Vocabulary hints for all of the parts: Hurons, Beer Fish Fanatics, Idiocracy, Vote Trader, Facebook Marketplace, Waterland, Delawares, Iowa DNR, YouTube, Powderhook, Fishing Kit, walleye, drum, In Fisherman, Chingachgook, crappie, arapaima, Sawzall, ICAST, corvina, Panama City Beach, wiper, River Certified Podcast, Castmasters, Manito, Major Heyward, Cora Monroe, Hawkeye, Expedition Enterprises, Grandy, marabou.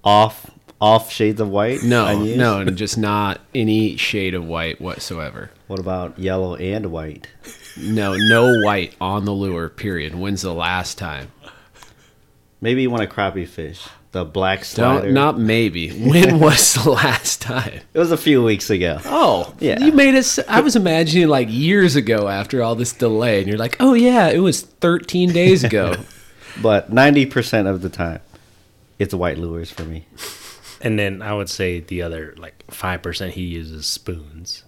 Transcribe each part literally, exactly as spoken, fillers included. off off shades of white. No, no, just not any shade of white whatsoever. What about yellow and white? No, no white on the lure, period. When's the last time? Maybe you want a crappie fish, the black slider. Don't, not maybe. When was the last time? It was a few weeks ago. Oh, yeah. You made us. I was imagining like years ago after all this delay, and you're like, oh yeah, it was thirteen days ago. But ninety percent of the time, it's white lures for me. And then I would say the other like five percent he uses spoons.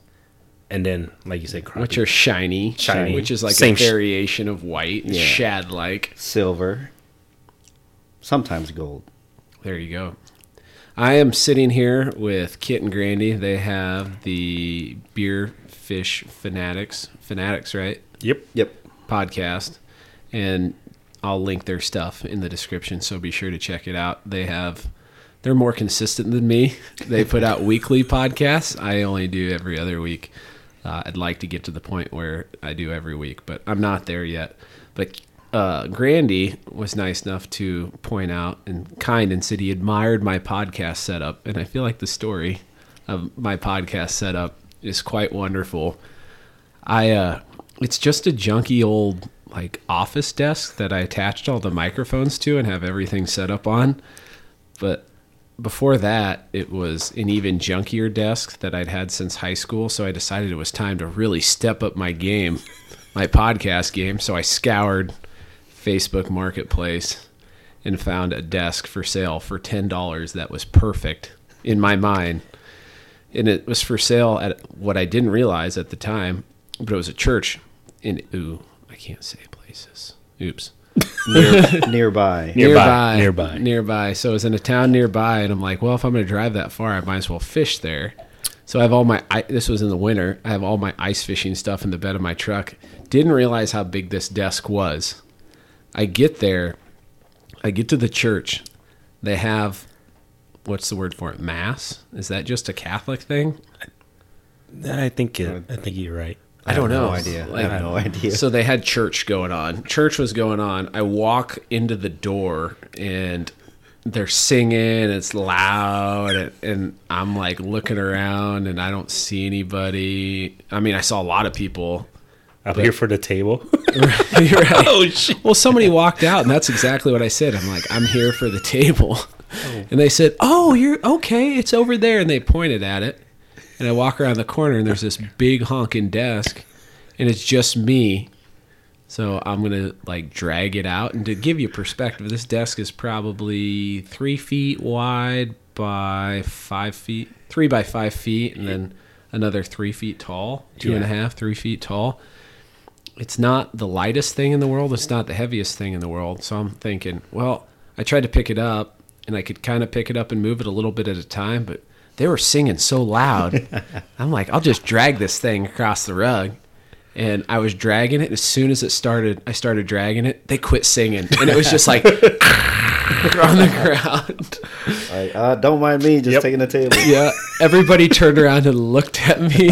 And then, like you said, crappie. Which are shiny, shiny, which is like Same a variation sh- of white, yeah. Shad-like, silver. Sometimes gold. There you go. I am sitting here with Kit and Grandy. They have the Beer Fish Fanatics. Fanatics, right? Yep. Yep. Podcast. And I'll link their stuff in the description, so be sure to check it out. They have, they're more consistent than me. They put out weekly podcasts. I only do every other week. Uh, I'd like to get to the point where I do every week, but I'm not there yet. But Uh, Grandy was nice enough to point out and kind and said he admired my podcast setup, and I feel like the story of my podcast setup is quite wonderful. I uh, it's just a junky old like office desk that I attached all the microphones to and have everything set up on. But before that, it was an even junkier desk that I'd had since high school, so I decided it was time to really step up my game, my podcast game. So I scoured Facebook Marketplace and found a desk for sale for ten dollars that was perfect in my mind. And it was for sale at what I didn't realize at the time, but it was a church in, ooh, I can't say places. Oops. Near, nearby. nearby. Nearby. Nearby. Nearby. So it was in a town nearby, and I'm like, well, if I'm going to drive that far, I might as well fish there. So I have all my, this was in the winter, I have all my ice fishing stuff in the bed of my truck. Didn't realize how big this desk was. I get there, I get to the church, they have what's the word for it? Mass? Is that just a Catholic thing? I think it, I think you're right. I, I don't know. No idea. Like, I have no idea. So they had church going on. Church was going on. I walk into the door and they're singing. It's loud. And, and I'm like looking around and I don't see anybody. I mean, I saw a lot of people. I'm but, here for the table. You're right. Oh, shit. Well, somebody walked out and that's exactly what I said. I'm like, I'm here for the table. Oh. And they said, oh, you're okay. It's over there. And they pointed at it. And I walk around the corner, and there's this big honking desk, and it's just me. So I'm going to, like, drag it out. And to give you perspective, this desk is probably three feet wide by five feet, three by five feet, and then another three feet tall, two yeah. and a half, three feet tall. It's not the lightest thing in the world. It's not the heaviest thing in the world. So I'm thinking, well, I tried to pick it up, and I could kind of pick it up and move it a little bit at a time, but they were singing so loud. I'm like, I'll just drag this thing across the rug. And I was dragging it. As soon as it started, I started dragging it. They quit singing. And it was just like on the ground. Like, uh, don't mind me just yep. taking the table. Yeah. Everybody turned around and looked at me.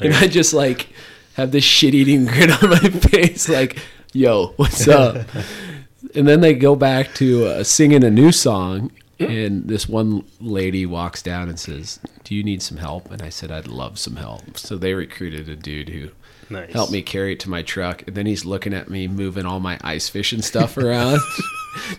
And I just like have this shit-eating grin on my face. Like, yo, what's up? And then they go back to uh, singing a new song. And this one lady walks down and says, do you need some help? And I said, I'd love some help. So they recruited a dude who nice. helped me carry it to my truck. And then he's looking at me moving all my ice fish and stuff around,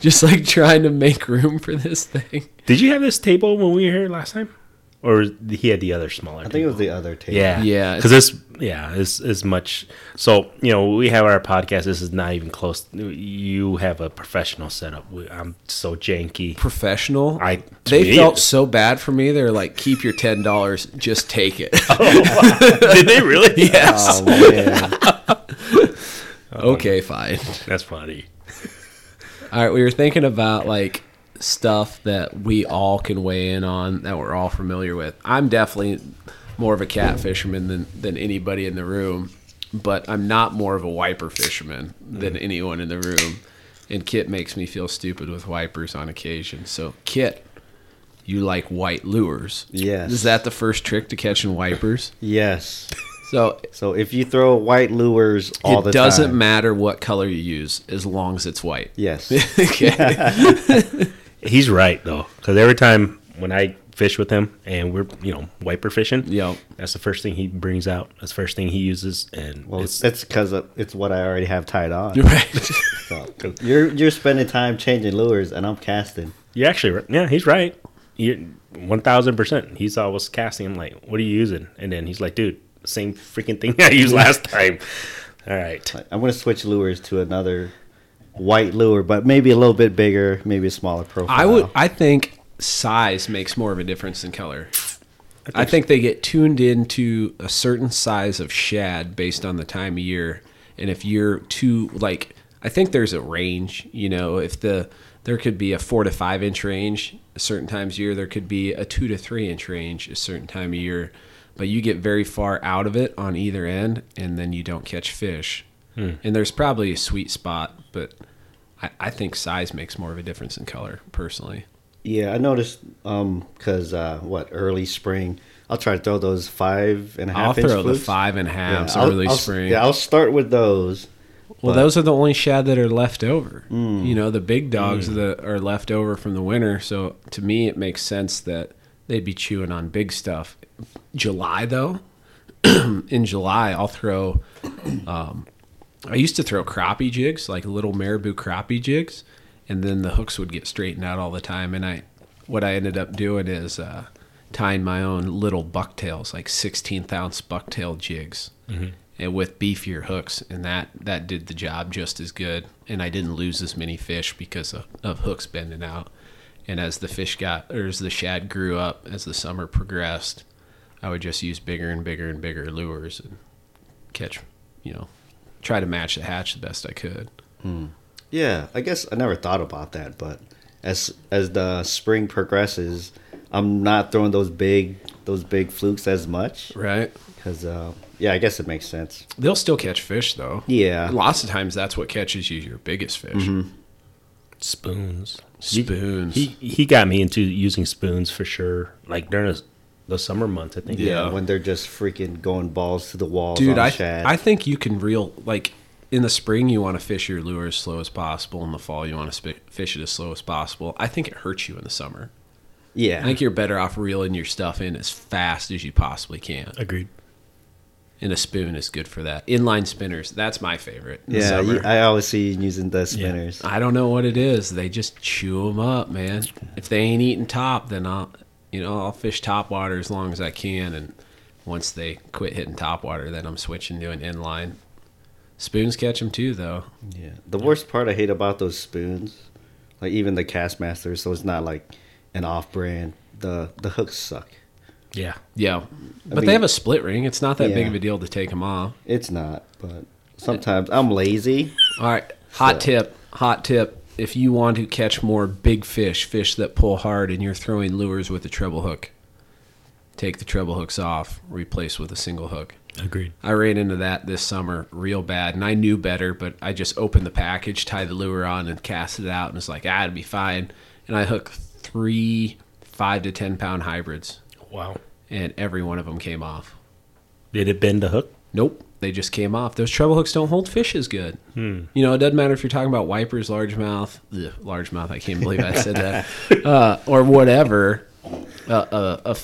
just like trying to make room for this thing. Did you have this table when we were here last time? Or he had the other smaller I table? I think it was the other table. Yeah. Yeah. Because it's, yeah, it's, it's much. So, you know, we have our podcast. This is not even close. You have a professional setup. I'm so janky. Professional? I. They me, felt so bad for me. They're like, keep your ten dollars. Just take it. Oh, wow. Did they really? Yes. Oh, man. Okay, fine. That's funny. All right. We were thinking about like stuff that we all can weigh in on that we're all familiar with. I'm definitely more of a cat fisherman than, than anybody in the room, but I'm not more of a wiper fisherman than mm. anyone in the room. And Kit makes me feel stupid with wipers on occasion. So, Kit, you like white lures. Yes. Is that the first trick to catching wipers? Yes. So, so if you throw white lures all the time. It doesn't matter what color you use as long as it's white. Yes. Okay. He's right, though, because every time when I fish with him and we're, you know, wiper fishing, yep. that's the first thing he brings out. That's the first thing he uses. And well, it's, that's because it's what I already have tied on. Right. So you're you're spending time changing lures, and I'm casting. You're actually right. Yeah, he's right. You're one thousand percent. He's always casting. I'm like, what are you using? And then he's like, dude, same freaking thing I used last time. All right. I'm going to switch lures to another white lure, but maybe a little bit bigger, maybe a smaller profile. I would, I think size makes more of a difference than color. I think, I think so. They get tuned into a certain size of shad based on the time of year, and if you're too like, I think there's a range. You know, if the there could be a four to five inch range a certain times of year, there could be a two to three inch range a certain time of year, but you get very far out of it on either end, and then you don't catch fish. Hmm. And there's probably a sweet spot, but I, I think size makes more of a difference than color, personally. Yeah, I noticed because, um, uh, what, early spring, I'll try to throw those five and a half I'll inch throw flukes. The five and a halves yeah, early I'll, spring. Yeah, I'll start with those. Well, but those are the only shad that are left over. Mm. You know, the big dogs mm. that are left over from the winter. So to me, it makes sense that they'd be chewing on big stuff. July, though, in July, I'll throw um, – I used to throw crappie jigs, like little marabou crappie jigs, and then the hooks would get straightened out all the time. And I, what I ended up doing is uh, tying my own little bucktails, like sixteenth ounce bucktail jigs, mm-hmm. and with beefier hooks, and that that did the job just as good. And I didn't lose as many fish because of, of hooks bending out. And as the fish got, or as the shad grew up, as the summer progressed, I would just use bigger and bigger and bigger lures and catch, you know. Try to match the hatch the best I could. Mm. Yeah, I guess I never thought about that, but as as the spring progresses, I'm not throwing those big those big flukes as much, right? Because uh, yeah, I guess it makes sense. They'll still catch fish though. Yeah, lots of times that's what catches you your biggest fish. Mm-hmm. Spoons. Spoons. He, he he got me into using spoons for sure. Like during a, the summer months, I think. Yeah. yeah. When they're just freaking going balls to the walls. Dude, on I shad. I think you can reel like in the spring you want to fish your lure as slow as possible. In the fall you want to sp- fish it as slow as possible. I think it hurts you in the summer. Yeah. I think you're better off reeling your stuff in as fast as you possibly can. Agreed. And a spoon is good for that. Inline spinners, that's my favorite. Yeah, you, I always see you using the spinners. Yeah. I don't know what it is. They just chew them up, man. If they ain't eating top, then I'll, you know, I'll fish top water as long as I can. And once they quit hitting top water, then I'm switching to an inline. Spoons catch them too, though. Yeah. The yeah. worst part I hate about those spoons, like even the Castmasters, so it's not like an off-brand. The the hooks suck. Yeah, yeah, I but mean, they have a split ring. It's not that yeah. big of a deal to take them off. It's not, but sometimes I'm lazy. All right, hot so. tip, hot tip. If you want to catch more big fish, fish that pull hard, and you're throwing lures with a treble hook, take the treble hooks off, replace with a single hook. Agreed. I ran into that this summer real bad, and I knew better, but I just opened the package, tied the lure on, and cast it out, and it's like, ah, it'd be fine. And I hooked three five to ten pound hybrids. Wow. And every one of them came off. Did it bend the hook? Nope. They just came off. Those treble hooks don't hold fish as good. Hmm. You know, it doesn't matter if you're talking about wipers, largemouth, ugh, largemouth, I can't believe I said that, uh, or whatever, uh, a, a,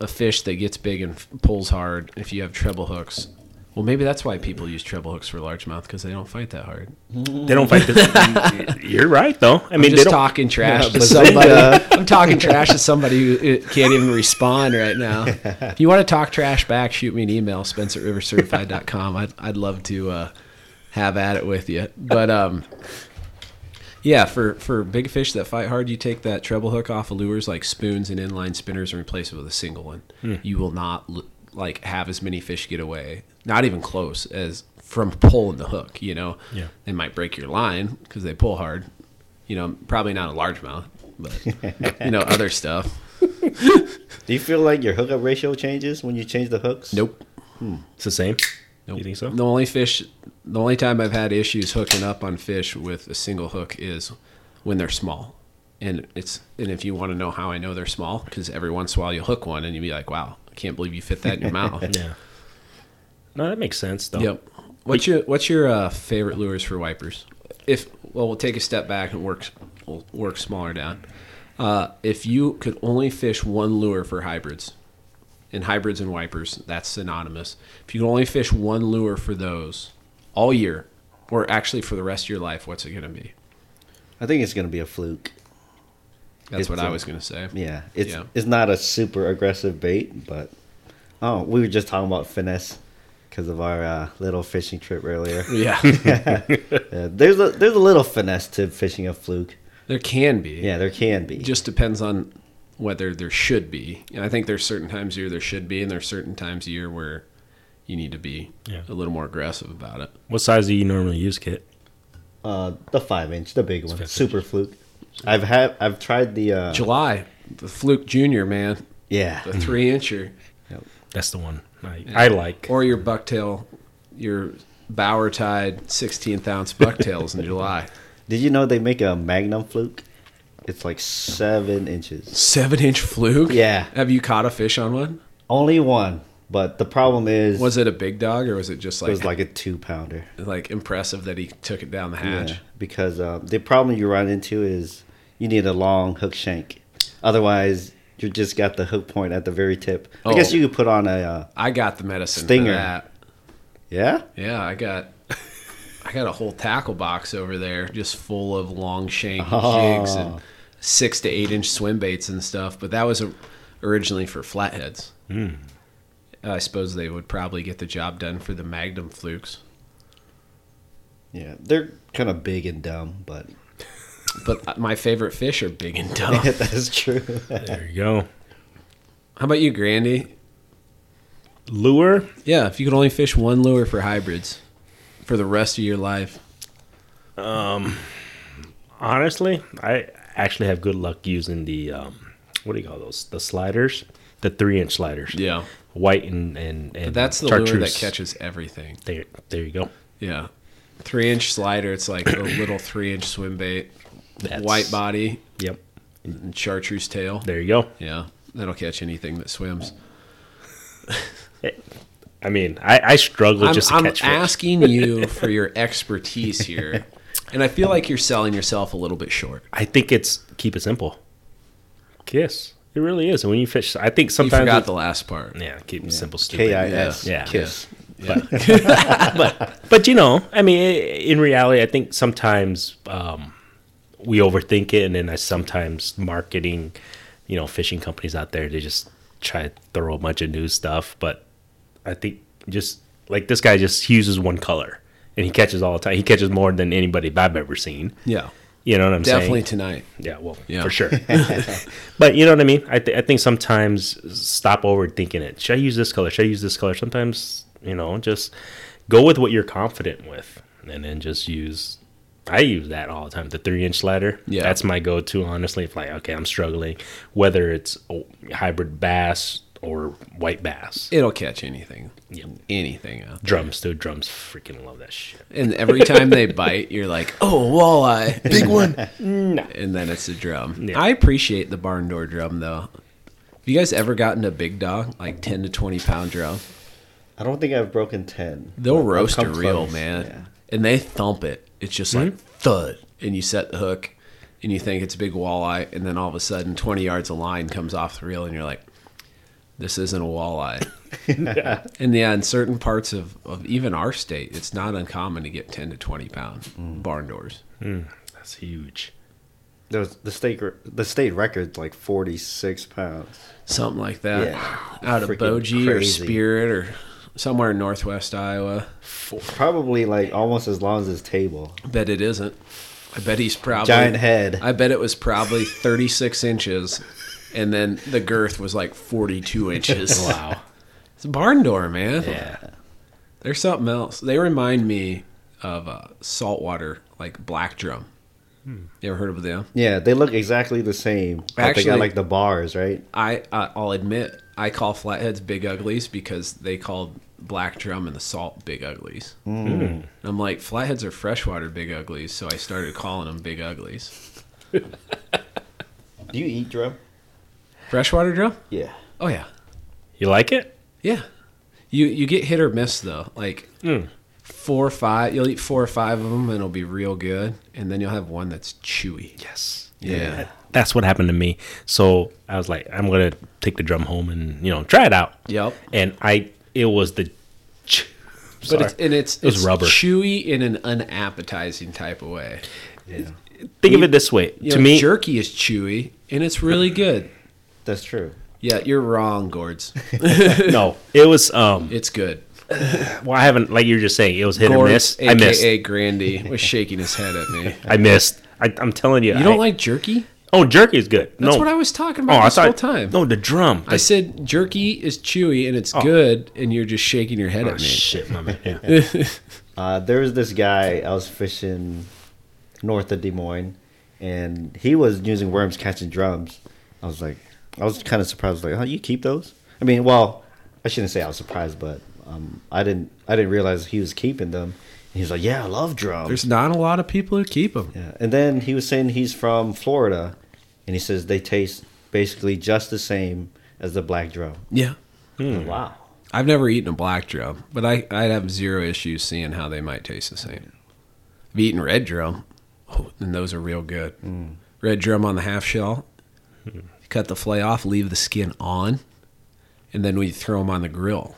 a fish that gets big and f- pulls hard if you have treble hooks. Well, maybe that's why people use treble hooks for largemouth, because they don't fight that hard. They don't fight this. You're right, though. I mean, I'm just they don't, talking trash yeah, to somebody. I'm talking trash to somebody who can't even respond right now. If you want to talk trash back, shoot me an email, Spencer at river certified dot com. I'd, I'd love to uh, have at it with you. But, um, yeah, for, for big fish that fight hard, you take that treble hook off of lures like spoons and inline spinners and replace it with a single one. Hmm. You will not like have as many fish get away. Not even close as from pulling the hook, you know. Yeah. They might break your line because they pull hard. You know, probably not a largemouth, but, you know, other stuff. Do you feel like your hookup ratio changes when you change the hooks? Nope. Hmm. It's the same? Nope. You think so? The only fish, the only time I've had issues hooking up on fish with a single hook is when they're small. And it's and if you want to know how I know they're small, because every once in a while you'll hook one and you'll be like, wow, I can't believe you fit that in your mouth. Yeah. No, that makes sense, though. Yep. What's your What's your uh, favorite lures for wipers? If well, we'll take a step back and work we'll work smaller down. Uh, if you could only fish one lure for hybrids, and hybrids and wipers, that's synonymous. If you could only fish one lure for those all year, or actually for the rest of your life, what's it going to be? I think it's going to be a fluke. That's it's what a, I was going to say. Yeah, it's yeah. it's not a super aggressive bait, but oh, we were just talking about finesse. Because of our uh, little fishing trip earlier. Yeah. yeah. There's a there's a little finesse to fishing a fluke. There can be. Yeah, there can be. It just depends on whether there should be. And I think there's certain times of year there should be, and there's certain times of year where you need to be yeah. a little more aggressive about it. What size do you normally use, Kit? Uh, the five inch, the big one. Super inch. Fluke. I've had, I've tried the... Uh, July, the Fluke Junior, man. Yeah. The three incher. Yep. That's the one. I, yeah. I like. Or your bucktail, your Bauer Tide sixteenth ounce bucktails in July. Did you know they make a Magnum fluke? It's like seven inches. Seven inch fluke? Yeah. Have you caught a fish on one? Only one. But the problem is... Was it a big dog or was it just like... It was like a two pounder. Like impressive that he took it down the hatch. Yeah, because uh, the problem you run into is you need a long hook shank. Otherwise... You just got the hook point at the very tip. I oh, guess you could put on a. Uh, I got the medicine stinger. For that. Yeah. Yeah, I got. I got a whole tackle box over there, just full of long shank oh. jigs and six to eight inch swim baits and stuff. But that was a, originally for flatheads. Mm. I suppose they would probably get the job done for the Magnum flukes. Yeah, they're kind of big and dumb, but. But my favorite fish are big and dumb. Yeah, that is true. There you go. How about you, Grandy? Lure? Yeah, if you could only fish one lure for hybrids for the rest of your life. Um, honestly, I actually have good luck using the, um, what do you call those? The sliders? The three-inch sliders. Yeah. White and and, and but that's the chartreuse. Lure that catches everything. There, there you go. Yeah. Three-inch slider, it's like a little three-inch swim bait. That's, white body. Yep. And chartreuse tail. There you go. Yeah. That'll catch anything that swims. I mean, I, I struggle I'm, just to I'm catch fish. I'm asking you for your expertise here, and I feel like you're selling yourself a little bit short. I think it's keep it simple. Kiss. It really is. And when you fish, I think sometimes... You forgot it, the last part. Yeah, keep it yeah. simple, stupid. K I S. Yeah. Kiss. Yeah. Yeah. But, but, but, you know, I mean, in reality, I think sometimes um, we overthink it, and then I sometimes marketing, you know, fishing companies out there, they just try to throw a bunch of new stuff, but I think just like this guy just uses one color and he catches all the time. He catches more than anybody I've ever seen. Yeah. You know what I'm Definitely saying? Definitely tonight. Yeah, well, yeah. for sure. But you know what I mean? I, th- I think sometimes stop overthinking it. Should I use this color? Should I use this color? Sometimes, you know, just go with what you're confident with and then just use. I use that all the time, the three-inch ladder. Yeah. That's my go-to, honestly. If like, okay, I'm struggling, whether it's hybrid bass or white bass. It'll catch anything. Yep. Anything out there. Drums, dude. Drums freaking love that shit. And every time they bite, you're like, oh, walleye. Big one. No. And then it's a drum. Yeah. I appreciate the barn door drum, though. Have you guys ever gotten a big dog, like ten to twenty pound drum? I don't think I've broken ten. They'll roast a reel, man. Yeah. And they thump it. It's just mm-hmm. like thud. And you set the hook, and you think it's a big walleye, and then all of a sudden twenty yards of line comes off the reel, and you're like, this isn't a walleye. Yeah. And yeah, in certain parts of, of even our state, it's not uncommon to get ten to twenty pound mm. barn doors. Mm. That's huge. Those, the state the state record's like forty-six pounds. Something like that. Yeah. Out of Bogie or Spirit or somewhere in northwest Iowa. Probably like almost as long as his table. Bet it isn't. I bet he's probably... Giant head. I bet it was probably thirty-six inches. And then the girth was like forty-two inches. Wow. It's a barn door, man. Yeah. They're something else. They remind me of uh, saltwater, like black drum. Hmm. You ever heard of them? Yeah, they look exactly the same. Actually, they got like the bars, right? I, uh, I'll admit, I call flatheads big uglies because they called black drum and the salt big uglies. Mm. Mm. I'm like, flatheads are freshwater big uglies, so I started calling them big uglies. Do you eat drum? Freshwater drum? Yeah. Oh, yeah. You like it? Yeah. You you get hit or miss, though. Like, mm. four or five. You'll eat four or five of them, and it'll be real good. And then you'll have one that's chewy. Yes. Yeah. yeah. That's what happened to me. So I was like, I'm going to take the drum home and, you know, try it out. Yep. And I it was the... Ch- but it's, and it's, it was it's rubber. Chewy in an unappetizing type of way. Yeah. Think you, of it this way. You to know, me... Jerky is chewy, and it's really good. That's true. Yeah, you're wrong, Gords. No, it was... Um, it's good. Well, I haven't... Like you were just saying, it was hit Gords, or miss. I missed. A K A Grandy was shaking his head at me. I missed. I, I'm telling you. You don't I, like jerky? Oh, jerky is good. That's no. what I was talking about oh, this I thought, whole time. No, the drum. The, I said jerky is chewy and it's oh. good, and you're just shaking your head oh, at me. Shit, my man. Yeah. uh, there was this guy I was fishing north of Des Moines, and he was using worms catching drums. I was like... I was kind of surprised. Like, oh, you keep those? I mean, well, I shouldn't say I was surprised, but um, I didn't. I didn't realize he was keeping them. And he was like, "Yeah, I love drums." There's not a lot of people who keep them. Yeah, and then he was saying he's from Florida, and he says they taste basically just the same as the black drum. Yeah. Hmm. Wow. I've never eaten a black drum, but I I'd have zero issues seeing how they might taste the same. I've eaten red drum, oh, and those are real good. Mm. Red drum on the half shell. Mm. Cut the fillet off, leave the skin on, and then we throw them on the grill.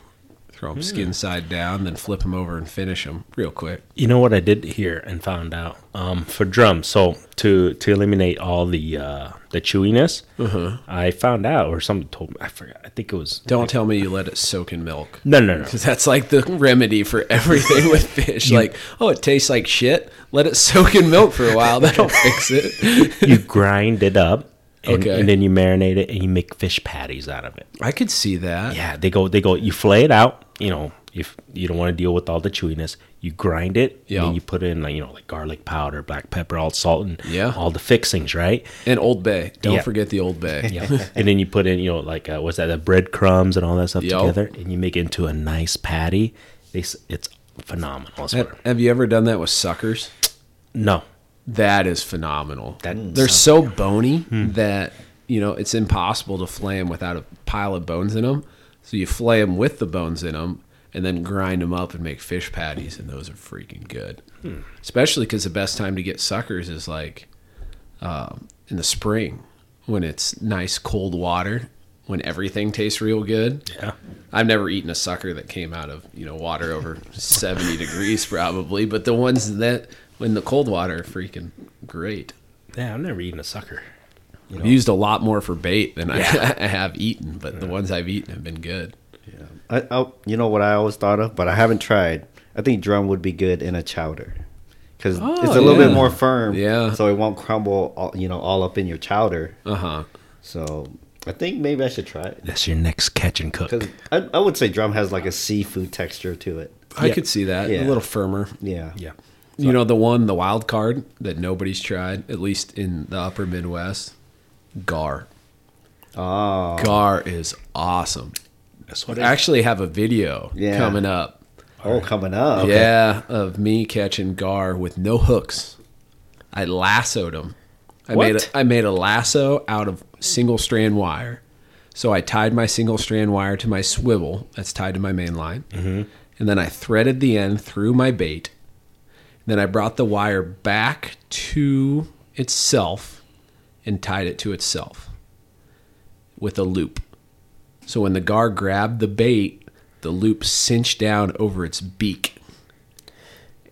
Throw them mm. skin side down, then flip them over and finish them real quick. You know what I did hear and found out um, for drums? So to to eliminate all the uh, the chewiness, uh-huh. I found out, or somebody told me, I forgot. I think it was. Don't like, tell me you let it soak in milk. No, no, no. Because that's like the remedy for everything with fish. You, like, oh, it tastes like shit. Let it soak in milk for a while. That'll fix it. You grind it up. And, okay. and then you marinate it and you make fish patties out of it. I could see that. Yeah, they go, they go. You flay it out. You know, if you don't want to deal with all the chewiness, you grind it. Yeah. And then you put in, like, you know, like garlic powder, black pepper, all salt, and yeah. all the fixings, right? And Old Bay. Don't yeah. forget the Old Bay. Yeah. And then you put in, you know, like uh, what's that? The breadcrumbs and all that stuff yep. together, and you make it into a nice patty. It's, it's phenomenal. Have, have you ever done that with suckers? No. that is phenomenal. That They're so good. bony hmm. that, you know, it's impossible to flay them without a pile of bones in them. So you flay them with the bones in them and then grind them up and make fish patties, and those are freaking good. Hmm. Especially because the best time to get suckers is like um, in the spring when it's nice cold water, when everything tastes real good. Yeah. I've never eaten a sucker that came out of, you know, water over seventy degrees probably, but the ones that in the cold water are freaking great. Yeah, I've never eaten a sucker. You know? I've used a lot more for bait than yeah. I, I have eaten, but yeah. the ones I've eaten have been good. Yeah, I, I you know what I always thought of, but I haven't tried. I think drum would be good in a chowder because oh, it's a little yeah. bit more firm. Yeah, so it won't crumble. All, you know, all up in your chowder. Uh huh. So I think maybe I should try it. That's your next catch and cook. I, I would say drum has like a seafood texture to it. I yeah. could see that yeah. a little firmer. Yeah, yeah. So, you know the one, the wild card that nobody's tried, at least in the upper Midwest, gar. Oh, gar is awesome. That's what I actually have a video yeah. coming up. Oh, coming up. Yeah, okay. Of me catching gar with no hooks. I lassoed them. I what? made a, I made a lasso out of single strand wire. So I tied my single strand wire to my swivel that's tied to my main line. Mm-hmm. And then I threaded the end through my bait. And then I brought the wire back to itself and tied it to itself with a loop. So when the gar grabbed the bait, the loop cinched down over its beak,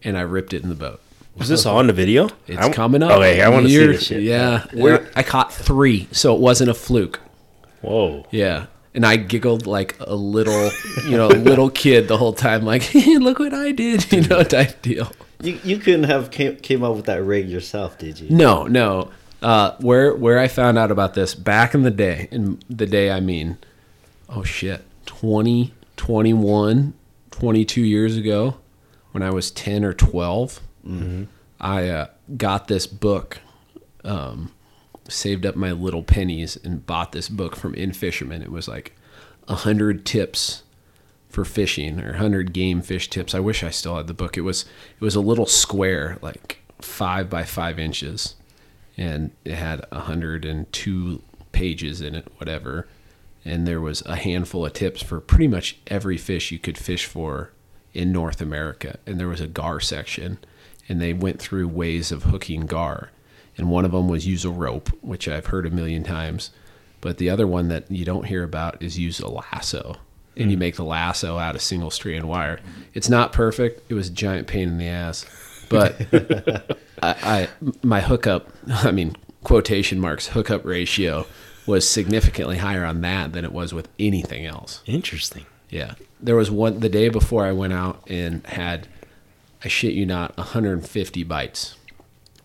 and I ripped it in the boat. Was this on the video? It's I'm, coming up. Okay, I want to see this shit. Yeah. Where? I caught three, so it wasn't a fluke. Whoa. Yeah. And I giggled like a little, you know, little kid the whole time, like, hey, look what I did, you know, type deal. You you couldn't have came, came up with that rig yourself, did you? No, no. Uh, where where I found out about this back in the day, and the day I mean... Oh, shit, twenty, twenty-one, twenty-two years ago, when I was ten or twelve, mm-hmm. I uh, got this book, um, saved up my little pennies, and bought this book from In Fisherman. It was like one hundred tips for fishing, or one hundred game fish tips. I wish I still had the book. It was, it was a little square, like five by five inches, and it had one hundred two pages in it, whatever. And there was a handful of tips for pretty much every fish you could fish for in North America. And there was a gar section, and they went through ways of hooking gar. And one of them was use a rope, which I've heard a million times. But the other one that you don't hear about is use a lasso. And you make the lasso out of single strand wire. It's not perfect. It was a giant pain in the ass. But I, I, my hookup, I mean, quotation marks, hookup ratio was significantly higher on that than it was with anything else. Interesting. Yeah. There was one, the day before I went out and had, I shit you not, one hundred fifty bites.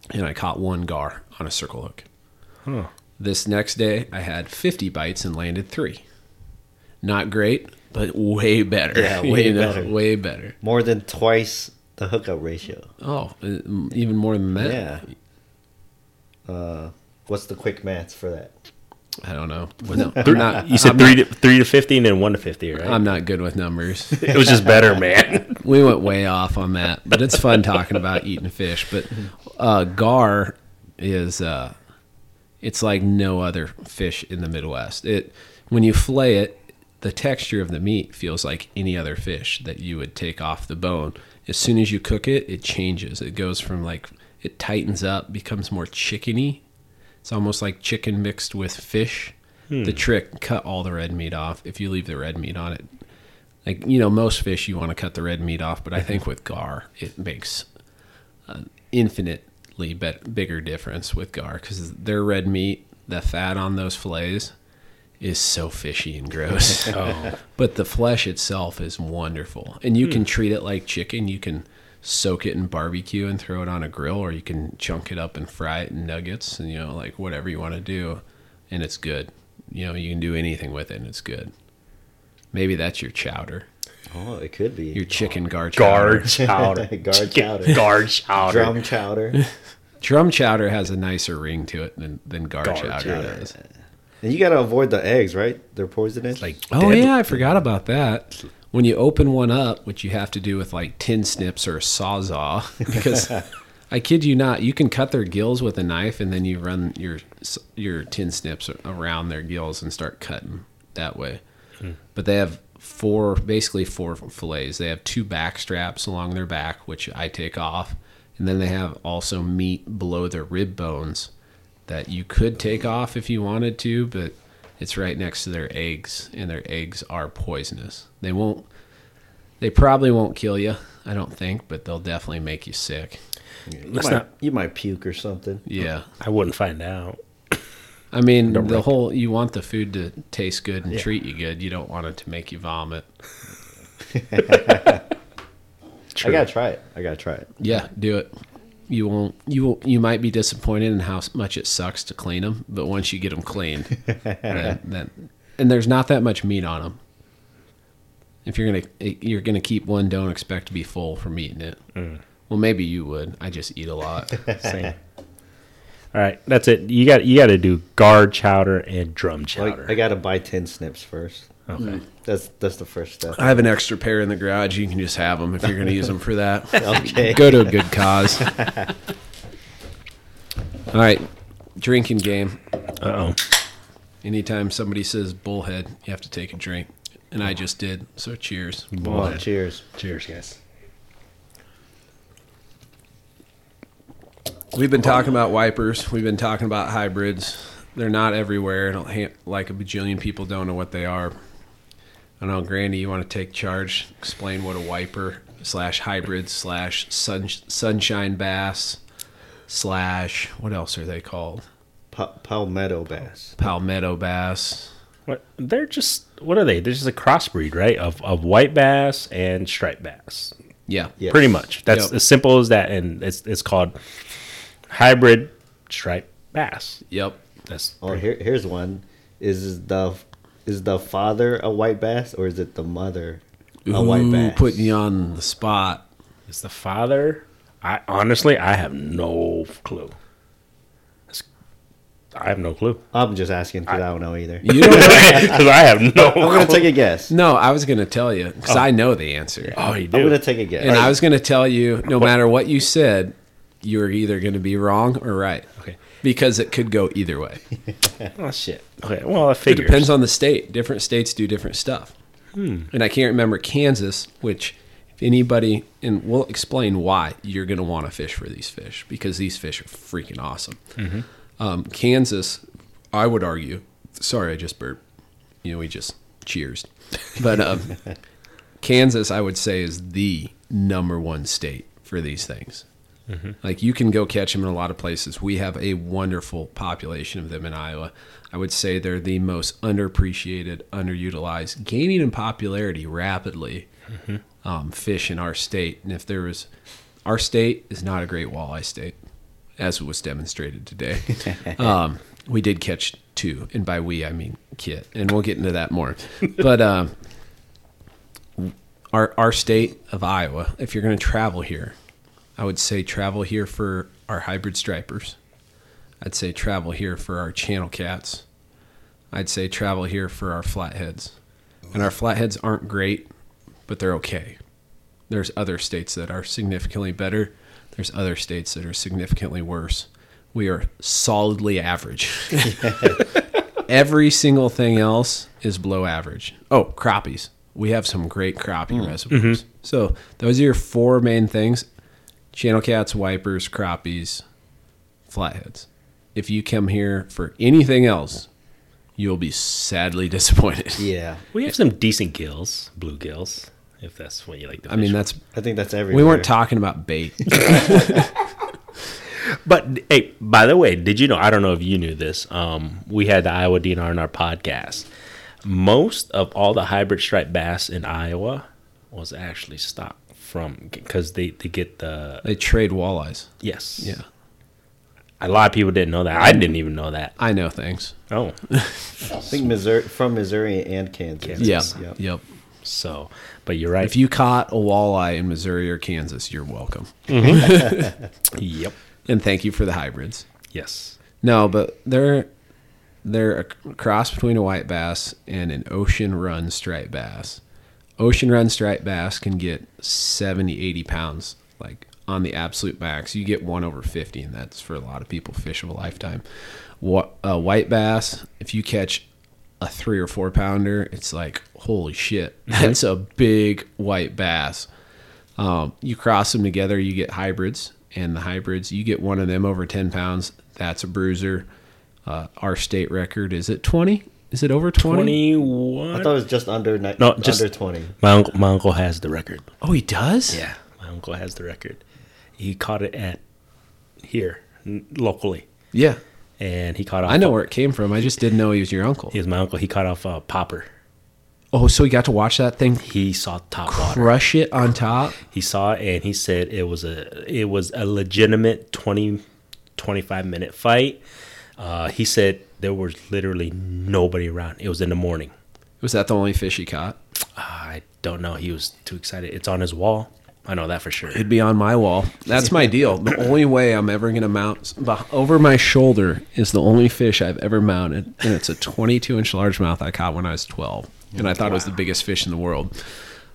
And I caught one gar on a circle hook. Huh. This next day, I had fifty bites and landed three. Not great, but way better. Yeah, way you better. Know, way better. More than twice the hookup ratio. Oh, even more than that? Yeah. Uh, what's the quick math for that? I don't know. No, not, you said three to, three to fifty and then one to fifty, right? I'm not good with numbers. It was just better, man. We went way off on that, but it's fun talking about eating fish. But uh, gar is uh, it's like no other fish in the Midwest. It when you flay it, the texture of the meat feels like any other fish that you would take off the bone. As soon as you cook it, it changes. It goes from like it tightens up, becomes more chickeny. It's almost like chicken mixed with fish. Hmm. The trick, cut all the red meat off. If you leave the red meat on it, like, you know, most fish you want to cut the red meat off, but I think with gar, it makes an infinitely better, bigger difference with gar because their red meat, the fat on those fillets is so fishy and gross. Oh. But the flesh itself is wonderful. And you hmm. can treat it like chicken. You can soak it in barbecue and throw it on a grill, or you can chunk it up and fry it in nuggets and, you know, like whatever you want to do, and it's good. You know, you can do anything with it and it's good. Maybe that's your chowder. Oh, it could be. Your chicken gar chowder. Gar chowder. Gar chowder. Gar chowder. Drum chowder. Drum chowder has a nicer ring to it than, than gar, gar chowder, chowder does. And you got to avoid the eggs, right? They're poisonous. Like oh, dead. Yeah, I forgot about that. When you open one up, which you have to do with like tin snips or a sawzall, because I kid you not, you can cut their gills with a knife, and then you run your your tin snips around their gills and start cutting that way. Hmm. But they have four, basically four fillets. They have two back straps along their back, which I take off. And then they have also meat below their rib bones that you could take off if you wanted to, but it's right next to their eggs, and their eggs are poisonous. They won't, they probably won't kill you, I don't think, but they'll definitely make you sick. You, might, not, you might puke or something. Yeah. I wouldn't find out. I mean, I the like whole, you want the food to taste good and yeah. treat you good. You don't want it to make you vomit. True. I gotta try it. I gotta try it. Yeah, do it. You won't. You will. You might be disappointed in how much it sucks to clean them, but once you get them cleaned, then, then, and there's not that much meat on them. If you're gonna you're gonna keep one, don't expect to be full from eating it. Mm. Well, maybe you would. I just eat a lot. Same. All right, that's it. You got you got to do guard chowder and drum chowder. Like, I got to buy tin snips first. Okay, mm. that's that's the first step. I have an extra pair in the garage. You can just have them if you're going to use them for that. Okay, go to a good cause. All right, drinking game. Uh oh. Anytime somebody says bullhead, you have to take a drink, and I just did. So cheers. Bullhead. Oh, cheers. Cheers, guys. We've been talking about wipers. We've been talking about hybrids. They're not everywhere. I don't like a bajillion people don't know what they are. I don't know, Grandy, you want to take charge? Explain what a wiper slash hybrid slash sun, sunshine bass slash what else are they called? Pa- palmetto bass. Palmetto bass. What they're just what are they? They're just a crossbreed, right? Of of white bass and striped bass. Yeah, yes. Pretty much. That's yep. as simple as that, and it's it's called hybrid striped bass. Yep. That's oh, here, here's one. Is the is the father a white bass or is it the mother a Ooh, white bass? Putting you on the spot. Is the father? I honestly, I have no clue. That's, I have no clue. I'm just asking because I, I don't know either. You don't know because I have no. I'm gonna clue. take a guess. No, I was gonna tell you because oh. I know the answer. Oh, you do. I'm gonna take a guess. And right. I was gonna tell you, no matter what you said, you were either gonna be wrong or right. Okay. Because it could go either way. Oh, shit. Okay, well, I figured. It depends on the state. Different states do different stuff. Hmm. And I can't remember Kansas, which if anybody, and we'll explain why you're going to want to fish for these fish, because these fish are freaking awesome. Mm-hmm. Um, Kansas, I would argue, sorry, I just burped. You know, we just cheers. But um, Kansas, I would say, is the number one state for these things. Mm-hmm. Like, you can go catch them in a lot of places. We have a wonderful population of them in Iowa. I would say they're the most underappreciated, underutilized, gaining in popularity rapidly mm-hmm. um, fish in our state. And if there was, our state is not a great walleye state, as was demonstrated today. um, we did catch two, and by we, I mean Kit, and we'll get into that more. But um, our our state of Iowa, if you're going to travel here, I would say travel here for our hybrid stripers. I'd say travel here for our channel cats. I'd say travel here for our flatheads. And our flatheads aren't great, but they're okay. There's other states that are significantly better. There's other states that are significantly worse. We are solidly average. Every single thing else is below average. Oh, crappies. We have some great crappie mm. reservoirs. Mm-hmm. So those are your four main things. Channel cats, wipers, crappies, flatheads. If you come here for anything else, you'll be sadly disappointed. Yeah. We have some decent gills, bluegills, if that's what you like to fish. I mean, that's... I think that's everywhere. We weren't talking about bait. But, hey, by the way, did you know, I don't know if you knew this, um, we had the Iowa D N R in our podcast. Most of all the hybrid striped bass in Iowa was actually stocked. From because they, they get the they trade walleyes. Yes. Yeah. A lot of people didn't know that. I didn't even know that. I know things. Oh. I think Missouri from Missouri and Kansas. Kansas. Yeah. Yep. Yep. So, but you're right. If you caught a walleye in Missouri or Kansas, you're welcome. Mm-hmm. Yep. And thank you for the hybrids. Yes. No, but they're they're a cross between a white bass and an ocean run striped bass. Ocean run striped bass can get seventy, eighty pounds, like on the absolute max. You get one over fifty, and that's for a lot of people fish of a lifetime. What a white bass, if you catch a three or four pounder, it's like, holy shit, that's a big white bass. Um, you cross them together, you get hybrids, and the hybrids, you get one of them over ten pounds, that's a bruiser. Uh, our state record is at twenty. Is it over twenty? twenty-one. I thought it was just under ni- no, just under twenty. My uncle, my uncle has the record. Oh, he does? Yeah, my uncle has the record. He caught it at here locally. Yeah. And he caught off. I know where it came from. I just didn't know he was your uncle. He was my uncle. He caught off a popper. Oh, so he got to watch that thing? He saw top water. Crush it on top? He saw it, and he said it was a it was a legitimate twenty, twenty-five-minute fight. Uh, he said there was literally nobody around. It was in the morning. Was that the only fish he caught? Uh, I don't know. He was too excited. It's on his wall. I know that for sure. It'd be on my wall. That's my deal. The only way I'm ever going to mount over my shoulder is the only fish I've ever mounted, and it's a twenty-two inch largemouth I caught when I was twelve, and I thought wow. it was the biggest fish in the world.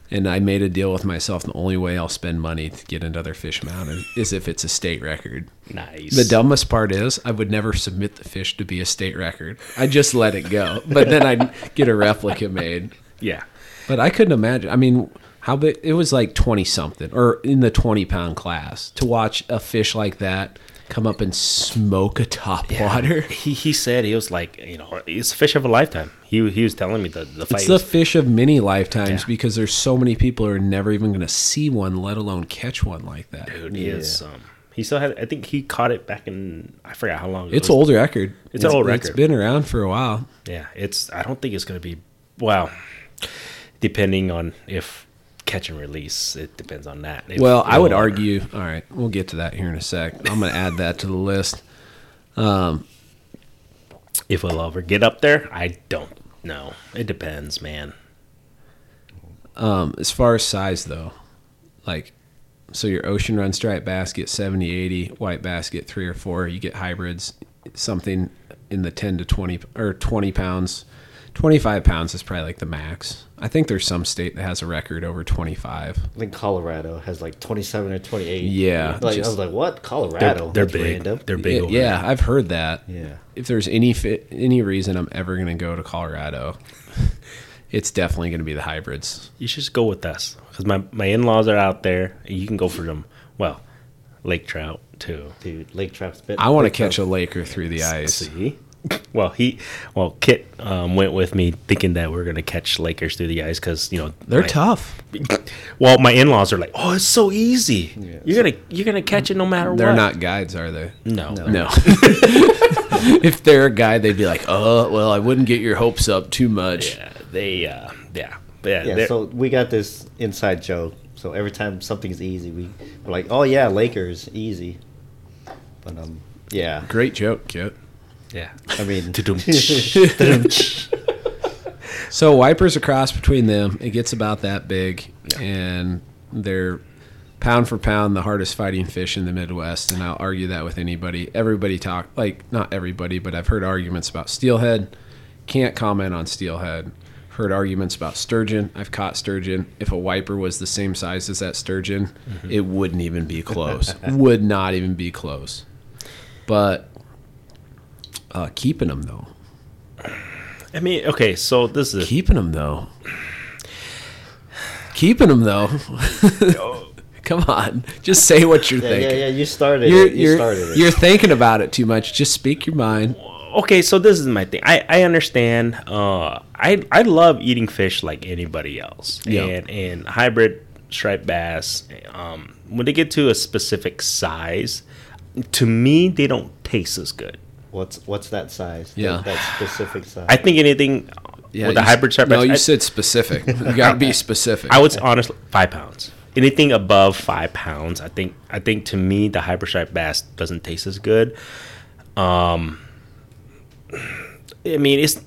And I made a deal with myself. The only way I'll spend money to get another fish mounted is if it's a state record. Nice. The dumbest part is I would never submit the fish to be a state record. I just let it go, but then I'd get a replica made. Yeah. But I couldn't imagine. I mean, how big? It was like twenty-something or in the twenty-pound class to watch a fish like that come up and smoke a top yeah. water. He he said he was like, you know, it's a fish of a lifetime. He he was telling me the, the fight. It's the fish of many lifetimes yeah. because there's so many people who are never even going to see one, let alone catch one like that. Dude, he yeah. is. Um, he still had, I think he caught it back in, I forgot how long ago. It's an old record. It's, it's an old record. It's been around for a while. Yeah, it's, I don't think it's going to be, well, depending on if catch and release, it depends on that. It well, I would harder. argue, all right, we'll get to that here in a sec. I'm going to add that to the list. Um, If we'll ever get up there, I don't know. It depends, man. Um, as far as size, though, like, so your ocean run striped bass get seventy, eighty, white bass get three or four. You get hybrids, something in the ten to twenty or twenty pounds. twenty-five pounds is probably like the max. I think there's some state that has a record over twenty-five. I think Colorado has like twenty-seven or twenty-eight. Yeah. Like, just, I was like, what? Colorado? They're, they're big. Random. They're big. Yeah, over yeah there. I've heard that. Yeah. If there's any fit, any reason I'm ever going to go to Colorado, it's definitely going to be the hybrids. You should just go with us because my, my in-laws are out there. And you can go for them. Well, lake trout too. Dude, lake trout's been. I want to catch trout. a laker through the ice. See? Well, he, well, Kit um, went with me thinking that we we're gonna catch Lakers through the ice because you know they're my, tough. Well, my in-laws are like, "Oh, it's so easy. Yeah, you're gonna you're gonna catch it no matter they're what." They're not guides, are they? No, no. no. If they're a guide, they'd be like, "Oh, well, I wouldn't get your hopes up too much." Yeah, they, uh, yeah, yeah. yeah so we got this inside joke. So every time something's easy, we we're like, "Oh yeah, Lakers easy." But um, yeah, great joke, Kit. Yeah, I mean, so wipers are crossed between them. It gets about that big, yeah. and they're pound for pound the hardest fighting fish in the Midwest. And I'll argue that with anybody. Everybody talk like not everybody, but I've heard arguments about steelhead. Can't comment on steelhead. Heard arguments about sturgeon. I've caught sturgeon. If a wiper was the same size as that sturgeon, mm-hmm. it wouldn't even be close. Would not even be close. But Uh, keeping them though. I mean, okay, so this is keeping them though. Keeping them though. Come on, just say what you're yeah, thinking. Yeah, yeah, you started. You're, it. You you're, started it. You're thinking about it too much. Just speak your mind. Okay, so this is my thing. I, I understand. Uh, I I love eating fish like anybody else. Yep. And and hybrid striped bass. Um, when they get to a specific size, to me they don't taste as good. What's what's that size? Yeah. That, that specific size. I think anything yeah, with a hybrid striped bass. No, you I, said specific. You got to be specific. I would honestly, five pounds. Anything above five pounds, I think I think to me the hybrid striped bass doesn't taste as good. Um, I mean, it's...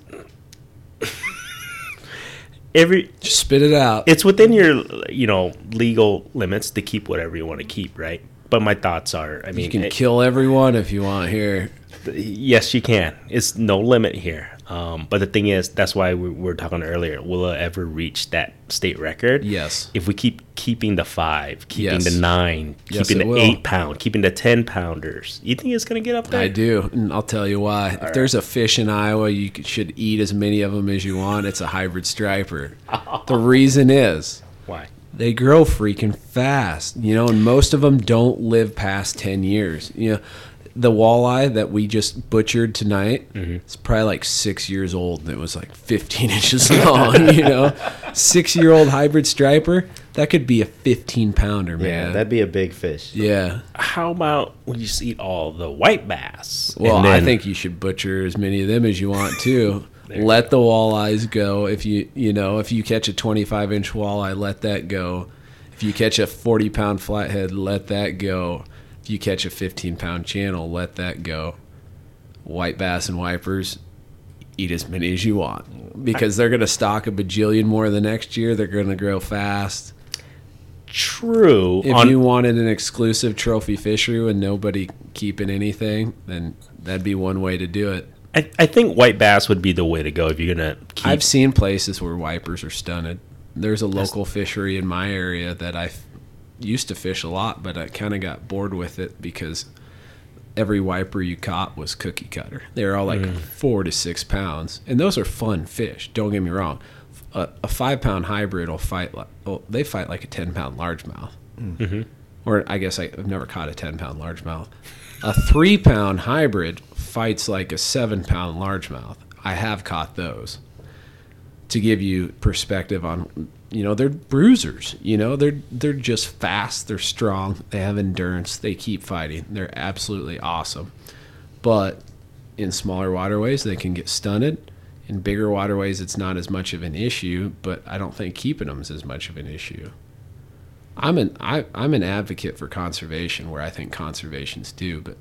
every Just spit it out. It's within your, you know, legal limits to keep whatever you want to keep, right? But my thoughts are, I mean... You can it, kill everyone if you want here. Yes, you can. It's no limit here. Um, but the thing is, that's why we were talking earlier. Will it ever reach that state record? Yes. If we keep keeping the five, keeping yes. the nine, yes, keeping the will. eight pound, keeping the ten pounders, you think it's going to get up there? I do. And I'll tell you why. All if right. there's a fish in Iowa, you should eat as many of them as you want. It's a hybrid striper. Oh. The reason is. Why? They grow freaking fast, you know, and most of them don't live past ten years, you know. The walleye that we just butchered tonight, mm-hmm. it's probably like six years old, and it was like fifteen inches long, you know? Six-year-old hybrid striper, that could be a fifteen-pounder, man. Yeah, that'd be a big fish. Yeah. How about when you eat all the white bass? Well, then... I think you should butcher as many of them as you want, too. Let the walleyes go. If you, you know, if you catch a twenty-five-inch walleye, let that go. If you catch a forty-pound flathead, let that go. You catch a fifteen pound channel, let that go. White bass and wipers, eat as many as you want, because they're going to stock a bajillion more the next year. They're going to grow fast. True. If On- you wanted an exclusive trophy fishery with nobody keeping anything, then that'd be one way to do it. I, I think white bass would be the way to go if you're going to keep. I've seen places where wipers are stunted. There's a local That's- fishery in my area that I used to fish a lot, but I kind of got bored with it because every wiper you caught was cookie cutter. They were all like mm. four to six pounds, and those are fun fish. Don't get me wrong. A, a five-pound hybrid will fight. Like, well, they fight like a ten-pound largemouth, mm-hmm. or I guess I, I've never caught a ten-pound largemouth. A three-pound hybrid fights like a seven-pound largemouth. I have caught those. To give you perspective on. You know, they're bruisers. You know, they're they're just fast. They're strong. They have endurance. They keep fighting. They're absolutely awesome. But in smaller waterways, they can get stunted. In bigger waterways, it's not as much of an issue. But I don't think keeping them is as much of an issue. I'm an I, I'm an advocate for conservation, where I think conservation's due. But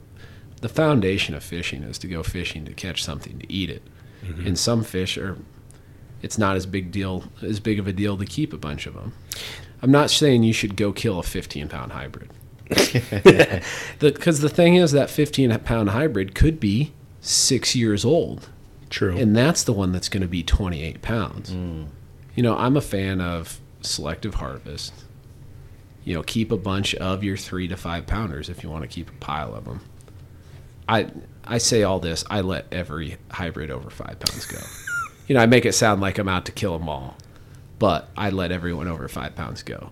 the foundation of fishing is to go fishing to catch something to eat it. Mm-hmm. And some fish are. It's not as big deal as big of a deal to keep a bunch of them. I'm not saying you should go kill a fifteen-pound hybrid. Because the, the thing is, that fifteen-pound hybrid could be six years old. True. And that's the one that's going to be twenty-eight pounds. Mm. You know, I'm a fan of selective harvest. You know, keep a bunch of your three- to five-pounders if you want to keep a pile of them. I, I say all this. I let every hybrid over five pounds go. You know, I make it sound like I'm out to kill them all, but I let everyone over five pounds go.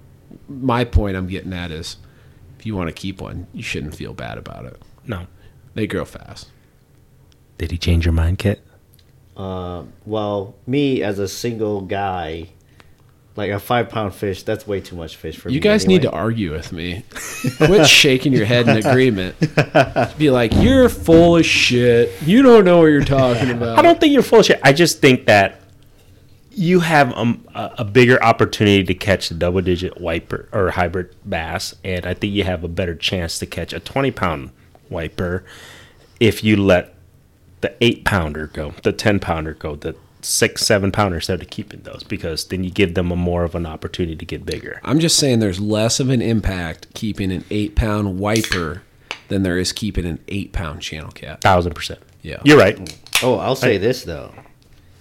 My point I'm getting at is, if you want to keep one, you shouldn't feel bad about it. No. They grow fast. Did he change your mind, Kit? Uh, well, me as a single guy, like a five-pound fish, that's way too much fish for you me. You guys anyway. Need to argue with me. Quit shaking your head in agreement. Be like, you're full of shit. You don't know what you're talking about. I don't think you're full of shit. I just think that you have a, a bigger opportunity to catch the double-digit wiper or hybrid bass, and I think you have a better chance to catch a twenty-pound wiper if you let the eight-pounder go, the ten-pounder go, the six, seven pounders that are keeping those, because then you give them a more of an opportunity to get bigger. I'm just saying there's less of an impact keeping an eight pound wiper than there is keeping an eight pound channel cat. Thousand percent. Yeah. You're right. Oh, I'll say I, this though.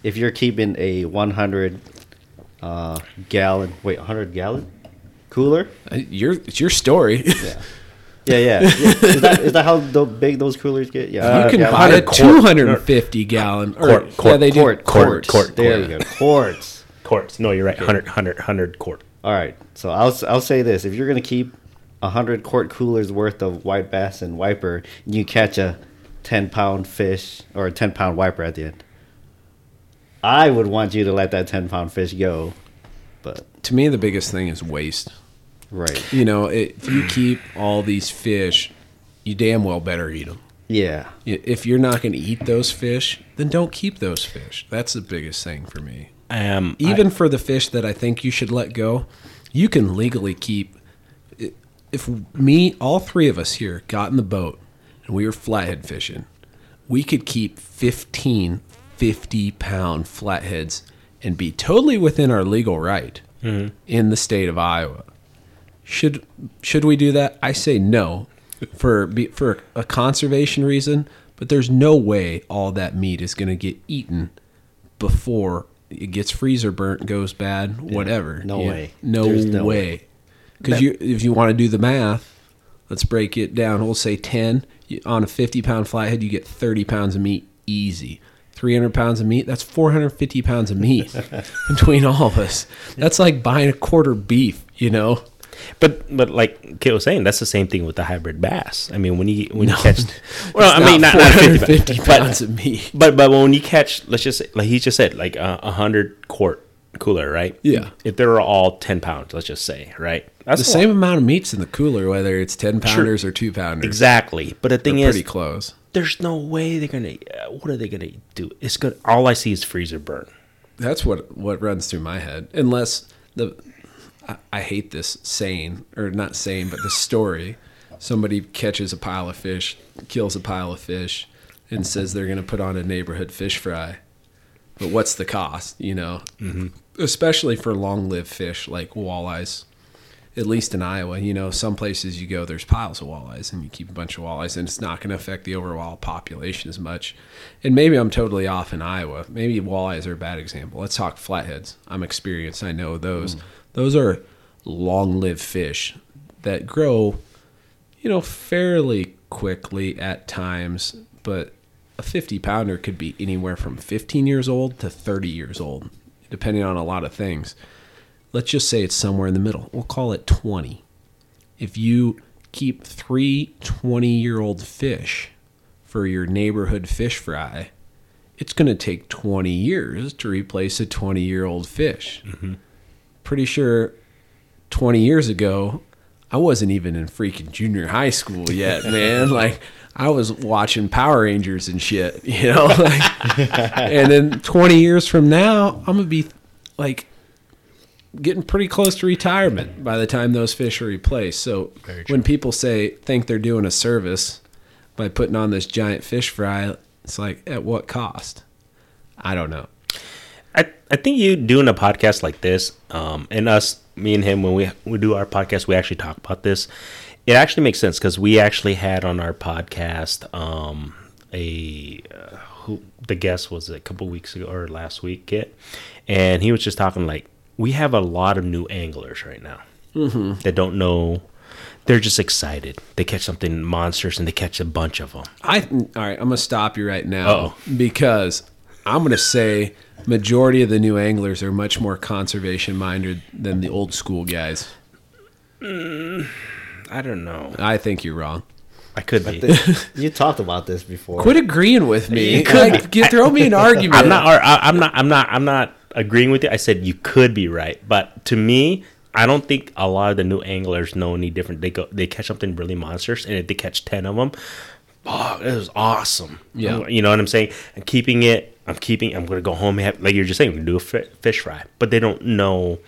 If you're keeping a one hundred uh, gallon, wait, one hundred gallon cooler? Uh, your, it's your story. Yeah. Yeah, yeah. yeah. Is, that, is that how big those coolers get? Yeah, you can uh, buy a two hundred fifty gallon quart. Yeah, they do quart. Quart. There you go. Quarts. Quarts. No, you're right. Okay. one hundred, one hundred, one hundred quart. All right. So I'll I'll say this: if you're gonna keep one hundred quart coolers worth of white bass and wiper, and you catch a ten pound fish or a ten pound wiper at the end, I would want you to let that ten pound fish go. But to me, the biggest thing is waste. Right. You know, if you keep all these fish, you damn well better eat them. Yeah. If you're not going to eat those fish, then don't keep those fish. That's the biggest thing for me. Um, Even I, for the fish that I think you should let go, you can legally keep. If me, all three of us here got in the boat and we were flathead fishing, we could keep fifteen fifty-pound flatheads and be totally within our legal right mm-hmm. in the state of Iowa. Should should we do that? I say no, for for a conservation reason. But there's no way all that meat is going to get eaten before it gets freezer burnt, goes bad, yeah, whatever. No yeah. way. No, no way. Because you, if you want to do the math, let's break it down. We'll say ten. On a fifty-pound flathead, you get thirty pounds of meat easy. three hundred pounds of meat, that's four hundred fifty pounds of meat between all of us. That's like buying a quarter beef, you know? But but like Kate was saying, that's the same thing with the hybrid bass. I mean, when you when no, you catch, well, I mean, not, not fifty pounds but, of meat. But but when you catch, let's just say, like he just said, like a uh, hundred quart cooler, right? Yeah. If they were all ten pounds, let's just say, right? That's the same amount of meat's in the cooler, whether it's ten pounders sure. or two pounders. Exactly. But the thing is, pretty close. There's no way they're gonna. Uh, what are they gonna do? It's gonna. All I see is freezer burn. That's what what runs through my head, unless the. I hate this saying, or not saying, but the story. Somebody catches a pile of fish, kills a pile of fish, and says they're going to put on a neighborhood fish fry. But what's the cost, you know? Mm-hmm. Especially for long-lived fish like walleyes, at least in Iowa. You know, some places you go, there's piles of walleyes, and you keep a bunch of walleyes, and it's not going to affect the overall population as much. And maybe I'm totally off in Iowa. Maybe walleyes are a bad example. Let's talk flatheads. I'm experienced. I know those. Mm. Those are long-lived fish that grow, you know, fairly quickly at times, but a fifty-pounder could be anywhere from fifteen years old to thirty years old, depending on a lot of things. Let's just say it's somewhere in the middle. We'll call it twenty. If you keep three twenty-year-old fish for your neighborhood fish fry, it's going to take twenty years to replace a twenty-year-old fish. Mm-hmm. Pretty sure twenty years ago, I wasn't even in freaking junior high school yet, man. Like, I was watching Power Rangers and shit, you know? Like, and then twenty years from now, I'm going to be, like, getting pretty close to retirement by the time those fish are replaced. So when people say, think they're doing a service by putting on this giant fish fry, it's like, at what cost? I don't know. I, I think you doing a podcast like this, um, and us, me and him, when we we do our podcast, we actually talk about this. It actually makes sense because we actually had on our podcast um, a uh, who the guest was a couple weeks ago or last week, Kit, and he was just talking like we have a lot of new anglers right now mm-hmm. that don't know. They're just excited. They catch something monstrous and they catch a bunch of them. I all right. I'm gonna stop you right now Uh-oh. because I'm gonna say. Majority of the new anglers are much more conservation-minded than the old school guys. Mm, I don't know. I think you're wrong. I could be. The, you talked about this before. Quit agreeing with me. You could like, get, throw me an argument. I'm not. I'm not. I'm not. I'm not agreeing with you. I said you could be right, but to me, I don't think a lot of the new anglers know any different. They go. They catch something really monstrous, and if they catch ten of them, oh, it was awesome. Yeah. You know what I'm saying? And keeping it. I'm keeping, I'm going to go home, and have, like you're just saying, do a fish fry. But they don't know,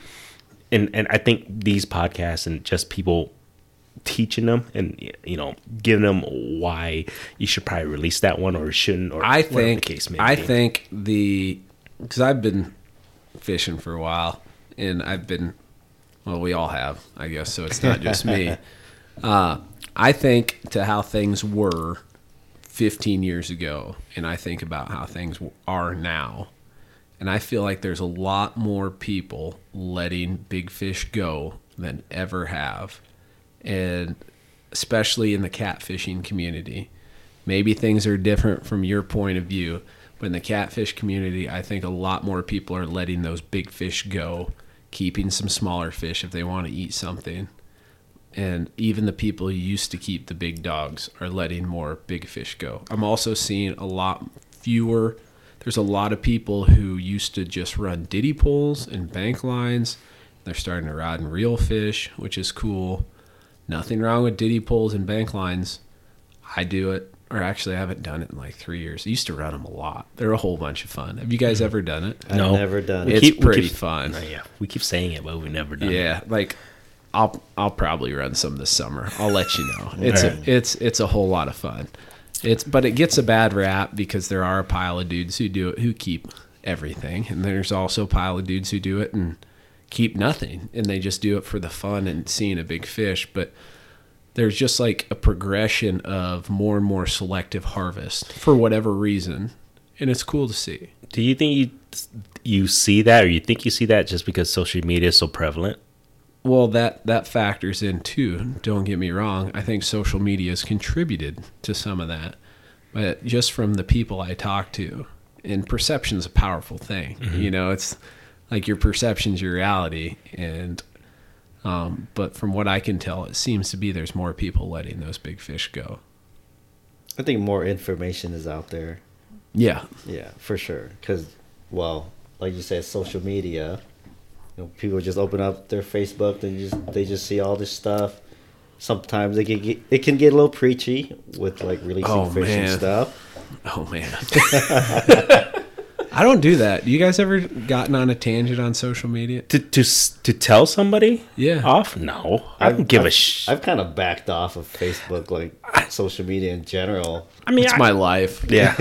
and, and I think these podcasts and just people teaching them and, you know, giving them why you should probably release that one or shouldn't or I think, the case may I be. think the, because I've been fishing for a while, and I've been, well, we all have, I guess, so it's not just me. Uh, I think to how things were fifteen years ago, and I think about how things are now, and I feel like there's a lot more people letting big fish go than ever have, and especially in the catfishing community. Maybe things are different from your point of view, but in the catfish community, I think a lot more people are letting those big fish go, keeping some smaller fish if they want to eat something. And even the people who used to keep the big dogs are letting more big fish go. I'm also seeing a lot fewer. There's a lot of people who used to just run diddy poles and bank lines. They're starting to rod and reel fish, which is cool. Nothing wrong with diddy poles and bank lines. I do it, or actually I haven't done it in like three years. I used to run them a lot. They're a whole bunch of fun. Have you guys ever done it? I've no. never done it. It's keep, pretty keep, fun. No, yeah, we keep saying it, but we've never done yeah, it. Yeah, like... I'll I'll probably run some this summer. I'll let you know. It's a, it's it's a whole lot of fun. It's but it gets a bad rap because there are a pile of dudes who do it who keep everything, and there's also a pile of dudes who do it and keep nothing, and they just do it for the fun and seeing a big fish. But there's just like a progression of more and more selective harvest for whatever reason. and it's cool to see. Do you think you you see that, or you think you see that just because social media is so prevalent? Well, that, that factors in too. Don't get me wrong. I think social media has contributed to some of that. But just from the people I talk to, and perception's a powerful thing. Mm-hmm. You know, it's like your perception's your reality. And um, but from what I can tell, it seems to be there's more people letting those big fish go. I think more information is out there. Yeah. Yeah, for sure. Because, well, like you said, social media... You know, people just open up their Facebook and just they just see all this stuff. Sometimes they can get, it can get a little preachy with like releasing oh, fish man. and stuff. Oh man! I don't do that. You guys ever gotten on a tangent on social media to to to tell somebody? Yeah. Off? No, I don't I've, give I've, a sh. I've kind of backed off of Facebook, like I, social media in general. I mean, it's I, my life. Yeah,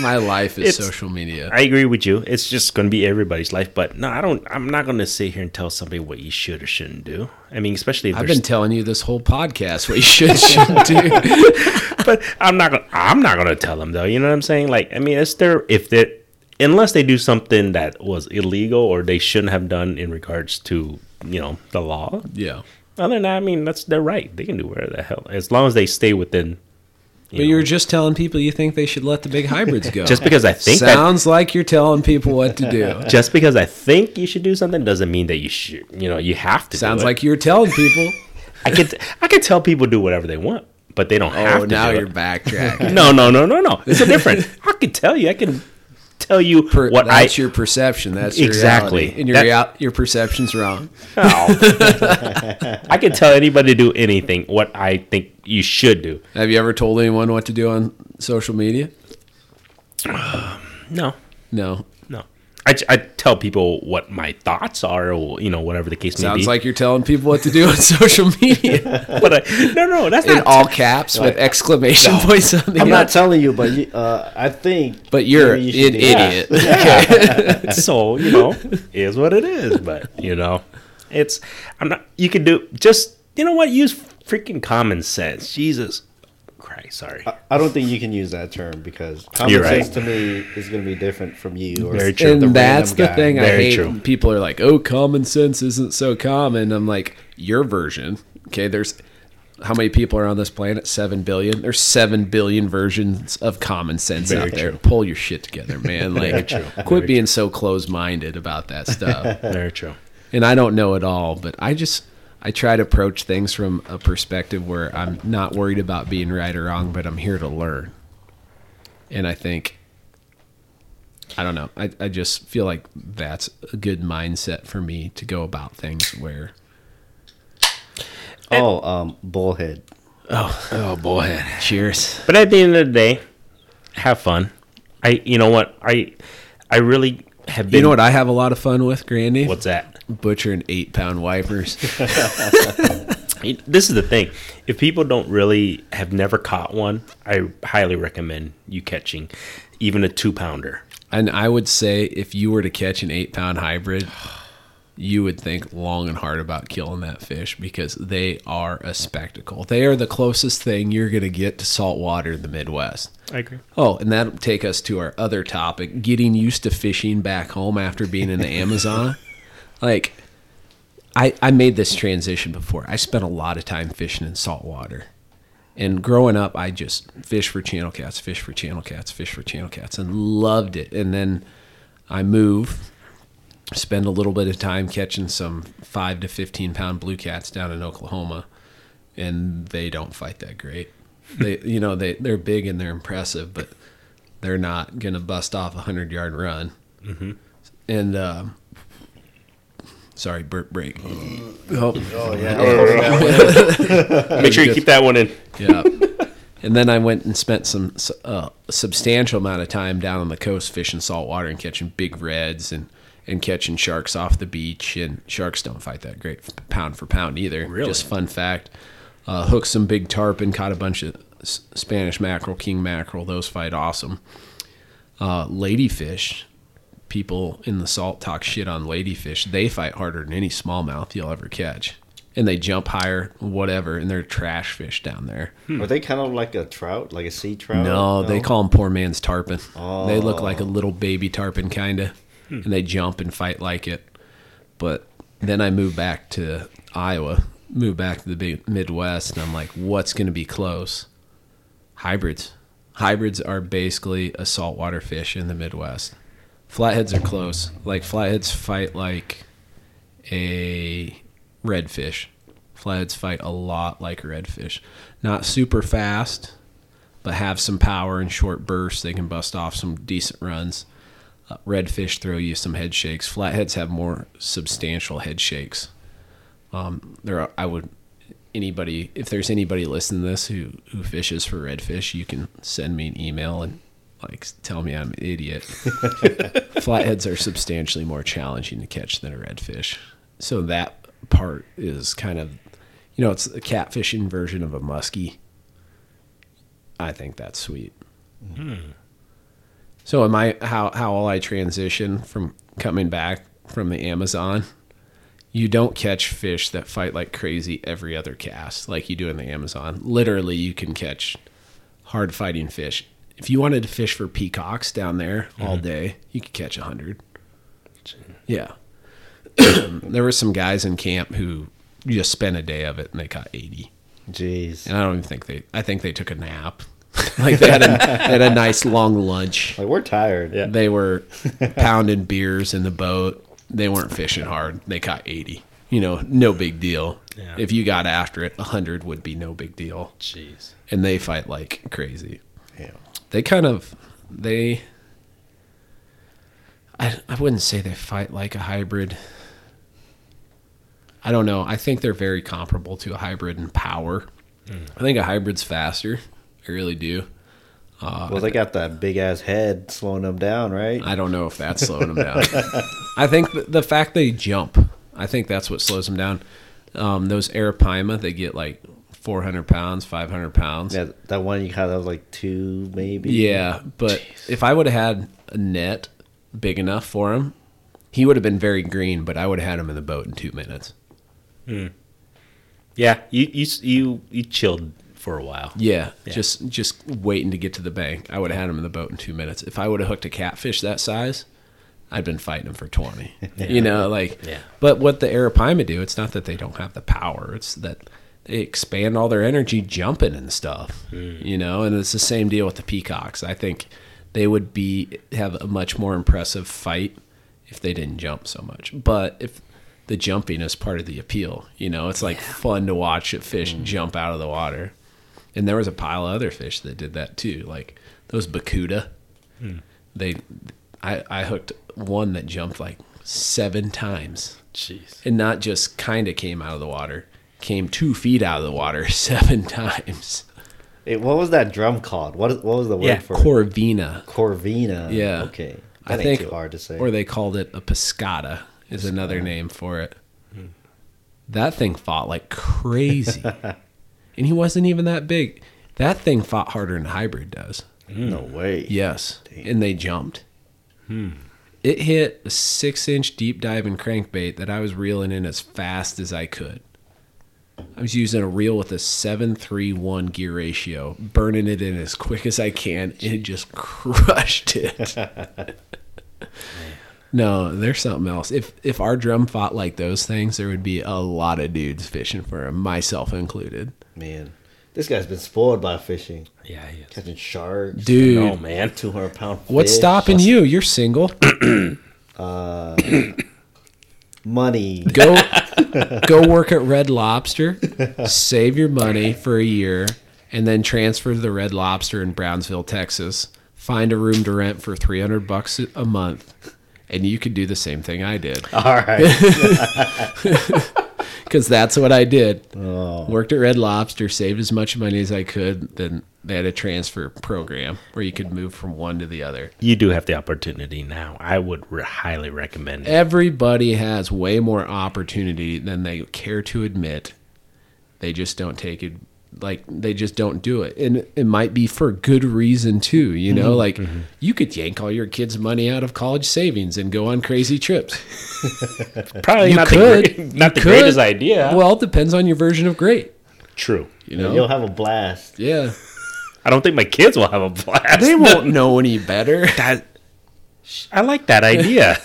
my life is it's, social media. I agree with you. It's just going to be everybody's life. But no, I don't. I'm not going to sit here and tell somebody what you should or shouldn't do. I mean, especially if I've been st- telling you this whole podcast what you should shouldn't do. But I'm not going. I'm not going to tell them though. You know what I'm saying? Like, I mean, it's their if they unless they do something that was illegal or they shouldn't have done in regards to, you know, the law. Yeah. Other than that, I mean, that's their right. They can do whatever the hell, as long as they stay within. You but know. You're just telling people you think they should let the big hybrids go. Just because I think sounds that, like you're telling people what to do. Just because I think you should do something doesn't mean that you should. You know, you have to. Sounds do it. like you're telling people. I could I could tell people do whatever they want, but they don't oh, have to. Oh, now do you're it. backtracking. No, no, no, no, no. It's a difference. I could tell you. I can tell you per, what that's I, your perception. That's your exactly reality. And your rea- your perception's wrong. Oh. I can tell anybody to do anything. What I think you should do. Have you ever told anyone what to do on social media? Um, no, no, no. I, I tell people what my thoughts are, or you know, whatever the case may Sounds be. Sounds like you're telling people what to do on social media. But I, no, no, that's in not all caps like, with exclamation no, points on the. I'm not telling you, but you, uh, I think. But you're an you idiot. Yeah. Yeah. So you know, is what it is. But you know, it's I'm not. You can do just you know what use freaking common sense. Jesus Christ, sorry. I, I don't think you can use that term because common You're right. sense to me is going to be different from you. Or Very true. And the that's the guy. thing Very I hate. True. People are like, "Oh, common sense isn't so common." I'm like, your version. Okay, there's how many people are on this planet? Seven billion. There's seven billion versions of common sense Very out there. True. Pull your shit together, man. Like, quit Very being true. so close-minded about that stuff. Very true. And I don't know it all, but I just. I try to approach things from a perspective where I'm not worried about being right or wrong, but I'm here to learn. And I think, I don't know, I, I just feel like that's a good mindset for me to go about things where. Oh, um, bullhead. Oh, oh, bullhead. Cheers. But at the end of the day, have fun. I, you know what, I, I really have been. You know what I have a lot of fun with, Grandy? What's that? Butchering eight pound wipers. This is the thing. If people don't really have never caught one, I highly recommend you catching even a two pounder. And I would say if you were to catch an eight pound hybrid, you would think long and hard about killing that fish because they are a spectacle. They are the closest thing you're going to get to salt water in the Midwest. I agree. Oh, and that'll take us to our other topic, getting used to fishing back home after being in the Amazon. Like, I I made this transition before. I spent a lot of time fishing in salt water. And growing up, I just fished for channel cats, fished for channel cats, fished for channel cats, and loved it. And then I move, spend a little bit of time catching some five to fifteen pound blue cats down in Oklahoma, and they don't fight that great. They, you know, they, they're big and they're impressive, but they're not going to bust off a hundred-yard run. Mm-hmm. And... Uh, Sorry, burp break. Oh, oh yeah. Make sure you keep that one in. Yeah. And then I went and spent some uh, substantial amount of time down on the coast fishing saltwater and catching big reds and, and catching sharks off the beach. And sharks don't fight that great pound for pound either. Really? Just fun fact. Uh, hooked some big tarpon, caught a bunch of Spanish mackerel, king mackerel. Those fight awesome. Uh, ladyfish. People in the salt talk shit on ladyfish. They fight harder than any smallmouth you'll ever catch. and they jump higher, whatever, and they're trash fish down there. Hmm. Are they kind of like a trout, like a sea trout? No, no? They call them poor man's tarpon. Oh. They look like a little baby tarpon kind of, hmm. and they jump and fight like it. But then I moved back to Iowa, moved back to the Midwest, and I'm like, what's going to be close? Hybrids. Hybrids are basically a saltwater fish in the Midwest. Flatheads are close. Like, flatheads fight like a redfish. Flatheads fight a lot like redfish. Not super fast, but have some power and short bursts. They can bust off some decent runs. Uh, redfish throw you some head shakes. Flatheads have more substantial head shakes. Um, there are, I would, anybody, if there's anybody listening to this who, who fishes for redfish, you can send me an email and like tell me I'm an idiot. Flatheads are substantially more challenging to catch than a redfish. So that part is kind of, you know, it's a catfishing version of a muskie. I think that's sweet. Mm. So am I, how, how will I transition from coming back from the Amazon? You don't catch fish that fight like crazy every other cast like you do in the Amazon. Literally, you can catch hard fighting fish. If you wanted to fish for peacocks down there mm-hmm. all day, you could catch a hundred. Yeah. There were some guys in camp who just spent a day of it and they caught eighty. Jeez. And I don't even think they, I think they took a nap. Like they had a, they had a nice long lunch. Like, we're tired. Yeah. They were pounding beers in the boat. They weren't fishing hard. They caught eighty. You know, no big deal. Yeah. If you got after it, a hundred would be no big deal. Jeez. And they fight like crazy. Yeah. They kind of, they, I, I wouldn't say they fight like a hybrid. I don't know. I think they're very comparable to a hybrid in power. Mm. I think a hybrid's faster. I really do. Uh, well, they got that big-ass head slowing them down, right? I don't know if that's slowing them down. I think the, the fact they jump, I think that's what slows them down. Um, those arapaima, they get like four hundred pounds, five hundred pounds. Yeah, that one you had that was like two maybe. Yeah, but Jeez. If I would have had a net big enough for him, he would have been very green, but I would have had him in the boat in two minutes. Mm. Yeah, you, you you you chilled for a while. Yeah, yeah, just just waiting to get to the bank. I would have had him in the boat in two minutes. If I would have hooked a catfish that size, I'd been fighting him for twenty. Yeah. You know, like. Yeah. But what the arapaima do, it's not that they don't have the power. It's that they expand all their energy jumping and stuff. Mm. You know, and it's the same deal with the peacocks. I think they would be have a much more impressive fight if they didn't jump so much. But if the jumping is part of the appeal. You know, it's like yeah. fun to watch a fish mm. jump out of the water. And there was a pile of other fish that did that too. Like those bakuda. Mm. They, I, I hooked one that jumped like seven times. Jeez. And not just kind of came out of the water, came two feet out of the water seven times. It, what was that drum called? What, what was the word yeah, for corvina. it? Corvina. Corvina. Yeah. Okay. That I think, ain't too hard to say. Or they called it a pescata. Is another name for it. Hmm. That thing fought like crazy. And he wasn't even that big. That thing fought harder than a hybrid does. No way. Yes. Damn. And they jumped. Hmm. It hit a six-inch deep diving crankbait that I was reeling in as fast as I could. I was using a reel with a seven three one gear ratio, burning it in as quick as I can, and it just crushed it. No, there's something else. If if our drum fought like those things, there would be a lot of dudes fishing for him, myself included. Man, this guy's been spoiled by fishing. Yeah, he is. Catching sharks. Dude. Oh, man. two hundred pound fish. What's stopping Plus, you? You're single. uh, money. Go, go work at Red Lobster. Save your money for a year, and then transfer to the Red Lobster in Brownsville, Texas. Find a room to rent for three hundred bucks a month. And you could do the same thing I did. All right. Because that's what I did. Oh. Worked at Red Lobster, saved as much money as I could. Then they had a transfer program where you could move from one to the other. You do have the opportunity now. I would re- highly recommend it. Everybody has way more opportunity than they care to admit. They just don't take like they just don't do it. And it might be for good reason too, you know, mm-hmm. like mm-hmm. you could yank all your kids' money out of college savings and go on crazy trips. Probably you not could. the, great, not the greatest idea. Well, it depends on your version of great. True. You know, you'll have a blast. Yeah. I don't think my kids will have a blast. They won't know any better. That, I like that idea.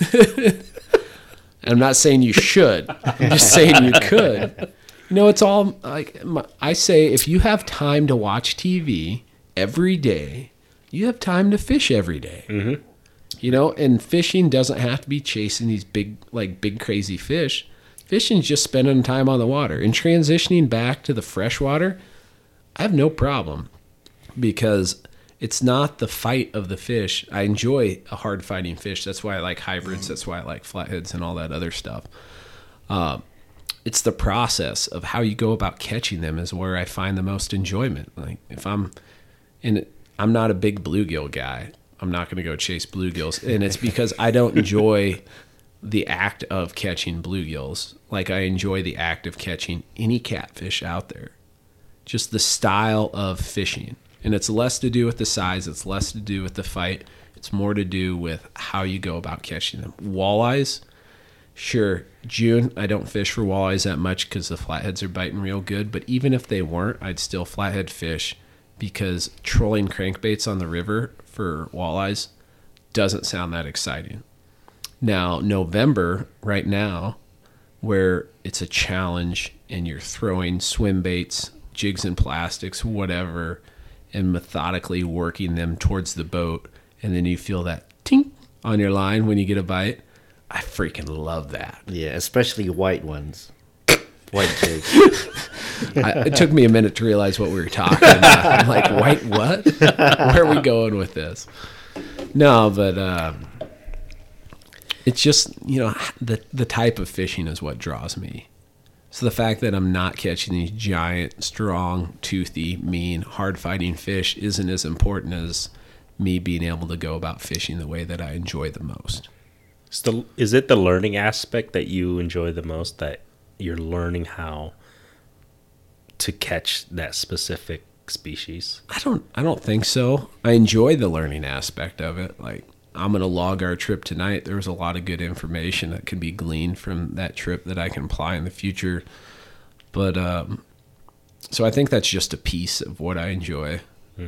I'm not saying you should. I'm just saying you could. You know, it's all like I say, if you have time to watch T V every day, you have time to fish every day. Mm-hmm. You know, and fishing doesn't have to be chasing these big, like big, crazy fish. Fishing's just spending time on the water and transitioning back to the freshwater. I have no problem because it's not the fight of the fish. I enjoy a hard fighting fish. That's why I like hybrids. That's why I like flatheads and all that other stuff. Um, It's the process of how you go about catching them is where I find the most enjoyment. Like if I'm, and I'm not a big bluegill guy, I'm not going to go chase bluegills. And it's because I don't enjoy the act of catching bluegills. Like I enjoy the act of catching any catfish out there, just the style of fishing. And it's less to do with the size. It's less to do with the fight. It's more to do with how you go about catching them. Walleyes. Sure, June, I don't fish for walleyes that much because the flatheads are biting real good. But even if they weren't, I'd still flathead fish because trolling crankbaits on the river for walleyes doesn't sound that exciting. Now, November right now, where it's a challenge and you're throwing swim baits, jigs and plastics, whatever, and methodically working them towards the boat, and then you feel that tink on your line when you get a bite. I freaking love that. Yeah, especially white ones. White jigs. I, it took me a minute to realize what we were talking about. I'm like, white what? Where are we going with this? No, but um, it's just, you know, the, the type of fishing is what draws me. So the fact that I'm not catching these giant, strong, toothy, mean, hard-fighting fish isn't as important as me being able to go about fishing the way that I enjoy the most. So is it the learning aspect that you enjoy the most, that you're learning how to catch that specific species? I don't I don't think so. I enjoy the learning aspect of it. Like, I'm going to log our trip tonight. There was a lot of good information that could be gleaned from that trip that I can apply in the future. But um, so I think that's just a piece of what I enjoy. Hmm.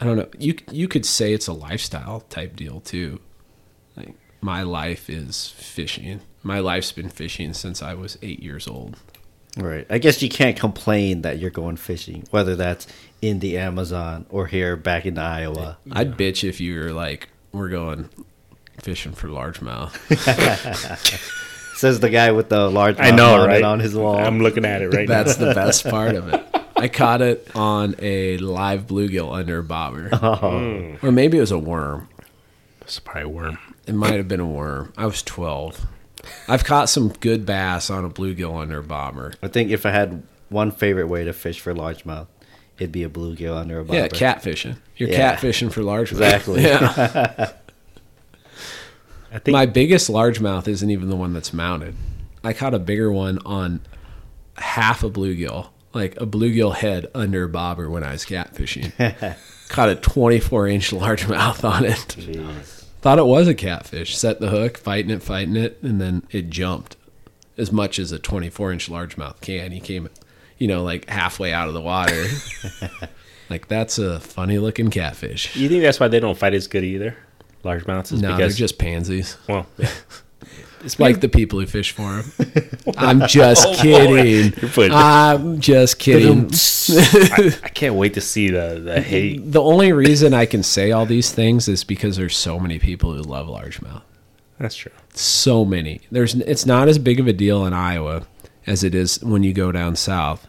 I don't know. You, you could say it's a lifestyle type deal too. Like, my life is fishing. My life's been fishing since I was eight years old. Right. I guess you can't complain that you're going fishing, whether that's in the Amazon or here back in Iowa. I'd bitch if you were like, we're going fishing for largemouth. Says the guy with the largemouth I know, right? on his wall. I'm looking at it right that's now. That's the best part of it. I caught it on a live bluegill under a bobber. Oh. Or maybe it was a worm. It's probably a worm. It might have been a worm. I was twelve. I've caught some good bass on a bluegill under a bobber. I think if I had one favorite way to fish for largemouth, it'd be a bluegill under a bobber. Yeah, catfishing. You're yeah. catfishing for largemouth. Exactly. Yeah. I think my biggest largemouth isn't even the one that's mounted. I caught a bigger one on half a bluegill, like a bluegill head under a bobber when I was catfishing. Caught a twenty-four inch largemouth on it. Jeez. Thought it was a catfish. Set the hook, fighting it, fighting it, and then it jumped as much as a twenty-four inch largemouth can. He came, you know, like halfway out of the water. Like, that's a funny looking catfish. You think that's why they don't fight as good either? Largemouths is no, because they're just pansies. Well, yeah. It's like the people who fish for them. I'm just oh, kidding. Boy, I'm just kidding. I, I can't wait to see the, the hate. The only reason I can say all these things is because there's so many people who love largemouth. That's true. So many. There's. It's not as big of a deal in Iowa as it is when you go down south.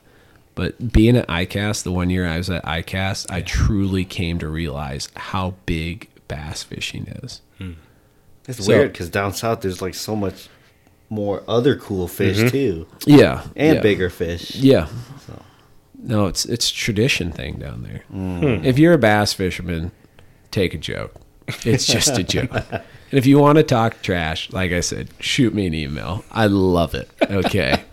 But being at ICAST, the one year I was at ICAST, I truly came to realize how big bass fishing is. Hmm. It's so weird because down south there's like so much more other cool fish mm-hmm. too. Yeah, and yeah. bigger fish. Yeah. So. No, it's it's tradition thing down there. Mm. Hmm. If you're a bass fisherman, take a joke. It's just a joke. And if you want to talk trash, like I said, shoot me an email. I love it. Okay.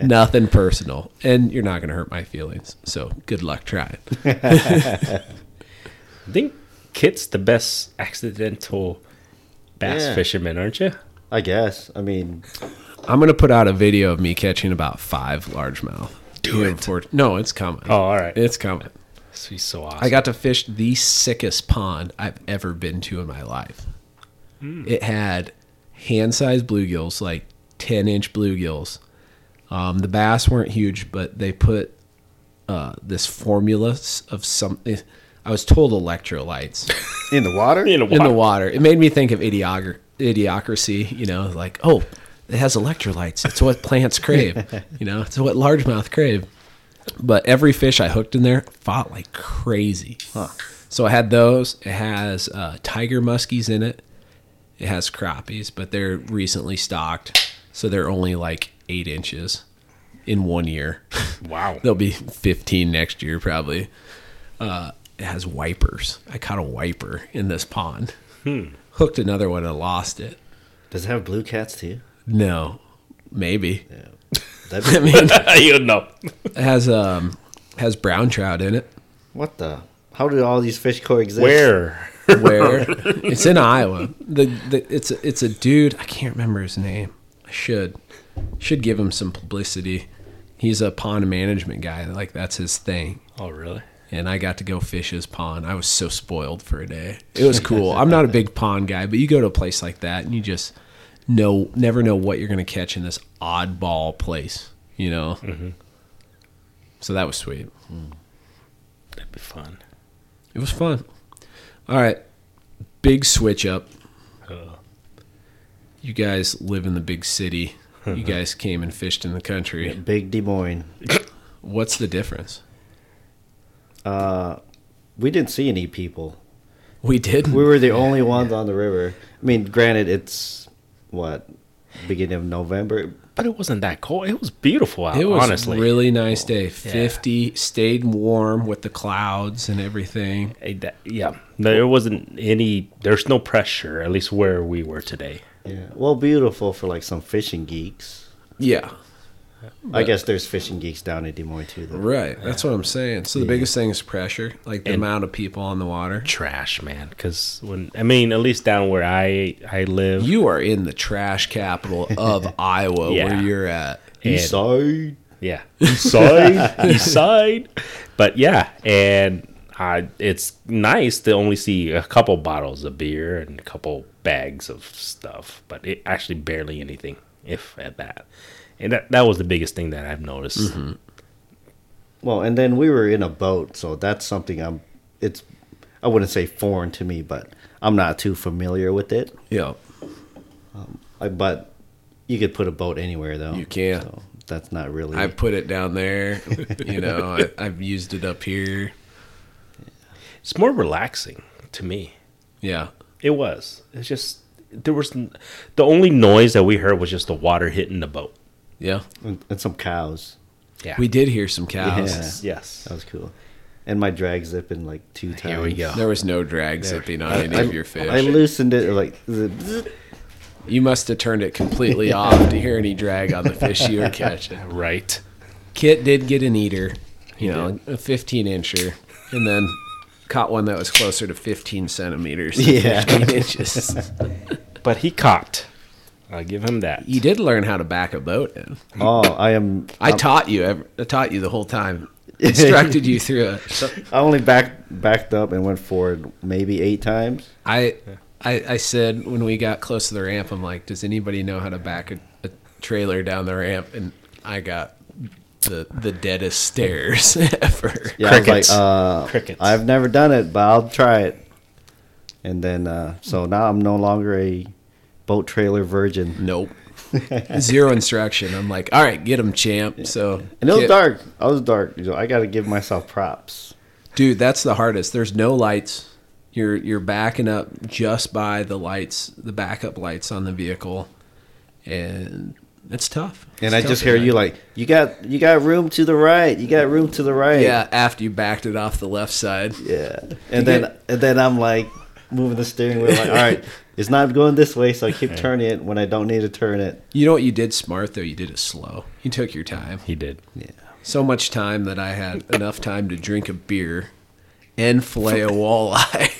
Nothing personal. And you're not going to hurt my feelings. So good luck trying. I think Kit's the best accidental bass yeah. fisherman, aren't you? I guess. I mean, I'm going to put out a video of me catching about five largemouth. Do it. For, no, it's coming. Oh, all right. It's coming. He's so awesome. I got to fish the sickest pond I've ever been to in my life. Mm. It had hand-sized bluegills, like ten-inch bluegills. Um, the bass weren't huge, but they put uh, this formula of something. I was told electrolytes. In the water? In the water. In the water. It made me think of idiog- idiocracy, you know, like, oh, it has electrolytes. It's what plants crave, you know. It's what largemouth crave. But every fish I hooked in there fought like crazy. Huh. So I had those. It has uh, tiger muskies in it. It has crappies, but they're recently stocked. So they're only like eight inches in one year. Wow. They'll be fifteen next year probably. Uh, it has wipers. I caught a wiper in this pond. Hmm. Hooked another one and lost it. Does it have blue cats too? No. Maybe. Yeah. I mean, you know, it has um has brown trout in it. What the? How do all these fish coexist? Where? Where? It's in Iowa. The, the it's a, it's a dude. I can't remember his name. I should should give him some publicity. He's a pond management guy. Like that's his thing. Oh, really? And I got to go fish his pond. I was so spoiled for a day. It was cool. I'm not a big pond guy, but you go to a place like that and you just. No, never know what you're going to catch in this oddball place, you know? Mm-hmm. So that was sweet. Mm. That'd be fun. It was fun. All right. Big switch up. Uh, you guys live in the big city. You guys came and fished in the country. Yeah, big Des Moines. What's the difference? Uh, we didn't see any people. We didn't. We were the only ones yeah. on the river. I mean, granted, it's... What, beginning of November? But it wasn't that cold. It was beautiful out, honestly. It was honestly. a really nice day. fifty, yeah. Stayed warm with the clouds and everything. Yeah. No, there wasn't any, there's no pressure, at least where we were today. Yeah. Well, beautiful for like some fishing geeks. Yeah. But I guess there's fishing geeks down in Des Moines too, though. Right. That's what I'm saying. So the yeah. biggest thing is pressure, like the and amount of people on the water. Trash, man. Because when I mean, at least down where I I live, you are in the trash capital of Iowa, yeah. where you're at. East side. Yeah. East side. East side. But yeah, and I, it's nice to only see a couple bottles of beer and a couple bags of stuff, but it actually barely anything, if at that. And that, that was the biggest thing that I've noticed. Mm-hmm. Well, and then we were in a boat, so that's something I'm, it's, I wouldn't say foreign to me, but I'm not too familiar with it. Yeah. Um, I, but you could put a boat anywhere, though. You can. So that's not really. I put it down there. You know, I, I've used it up here. It's more relaxing to me. Yeah. It was. It's just, there was, the only noise that we heard was just the water hitting the boat. Yeah. And some cows. Yeah. We did hear some cows. Yeah. Yes. That was cool. And my drag zipping like two times. Here we go. There was no drag there. zipping on I, any I, of your fish. I loosened it like. You must have turned it completely off to hear any drag on the fish you were catching. Right. Kit did get an eater, you he know, did. a fifteen-incher, and then caught one that was closer to fifteen centimeters. Yeah. fifteen inches. But he caught. I'll give him that. You did learn how to back a boat in. Oh, I am. I I'm, taught you. Every, I taught you the whole time. Instructed you through it. I only back, backed up and went forward maybe eight times. I, yeah. I I said when we got close to the ramp, I'm like, does anybody know how to back a, a trailer down the ramp? And I got the the deadest stares ever. Yeah, Crickets. I was like, uh, Crickets. I've never done it, but I'll try it. And then, uh, so now I'm no longer a... boat trailer virgin. Nope. Zero instruction. I'm like, all right, get him, champ. Yeah. So and it was get. dark. I was dark. So I got to give myself props. Dude, that's the hardest. There's no lights. You're you're backing up just by the lights, the backup lights on the vehicle, and it's tough. It's and I tough just hear night. you like, you got you got room to the right. You got room to the right. Yeah. After you backed it off the left side. Yeah. And you then get... and then I'm like moving the steering wheel. Like, all right. It's not going this way, so I keep turning it when I don't need to turn it. You know what you did smart, though? You did it slow. You took your time. He did. Yeah. So much time that I had enough time to drink a beer and fillet a walleye.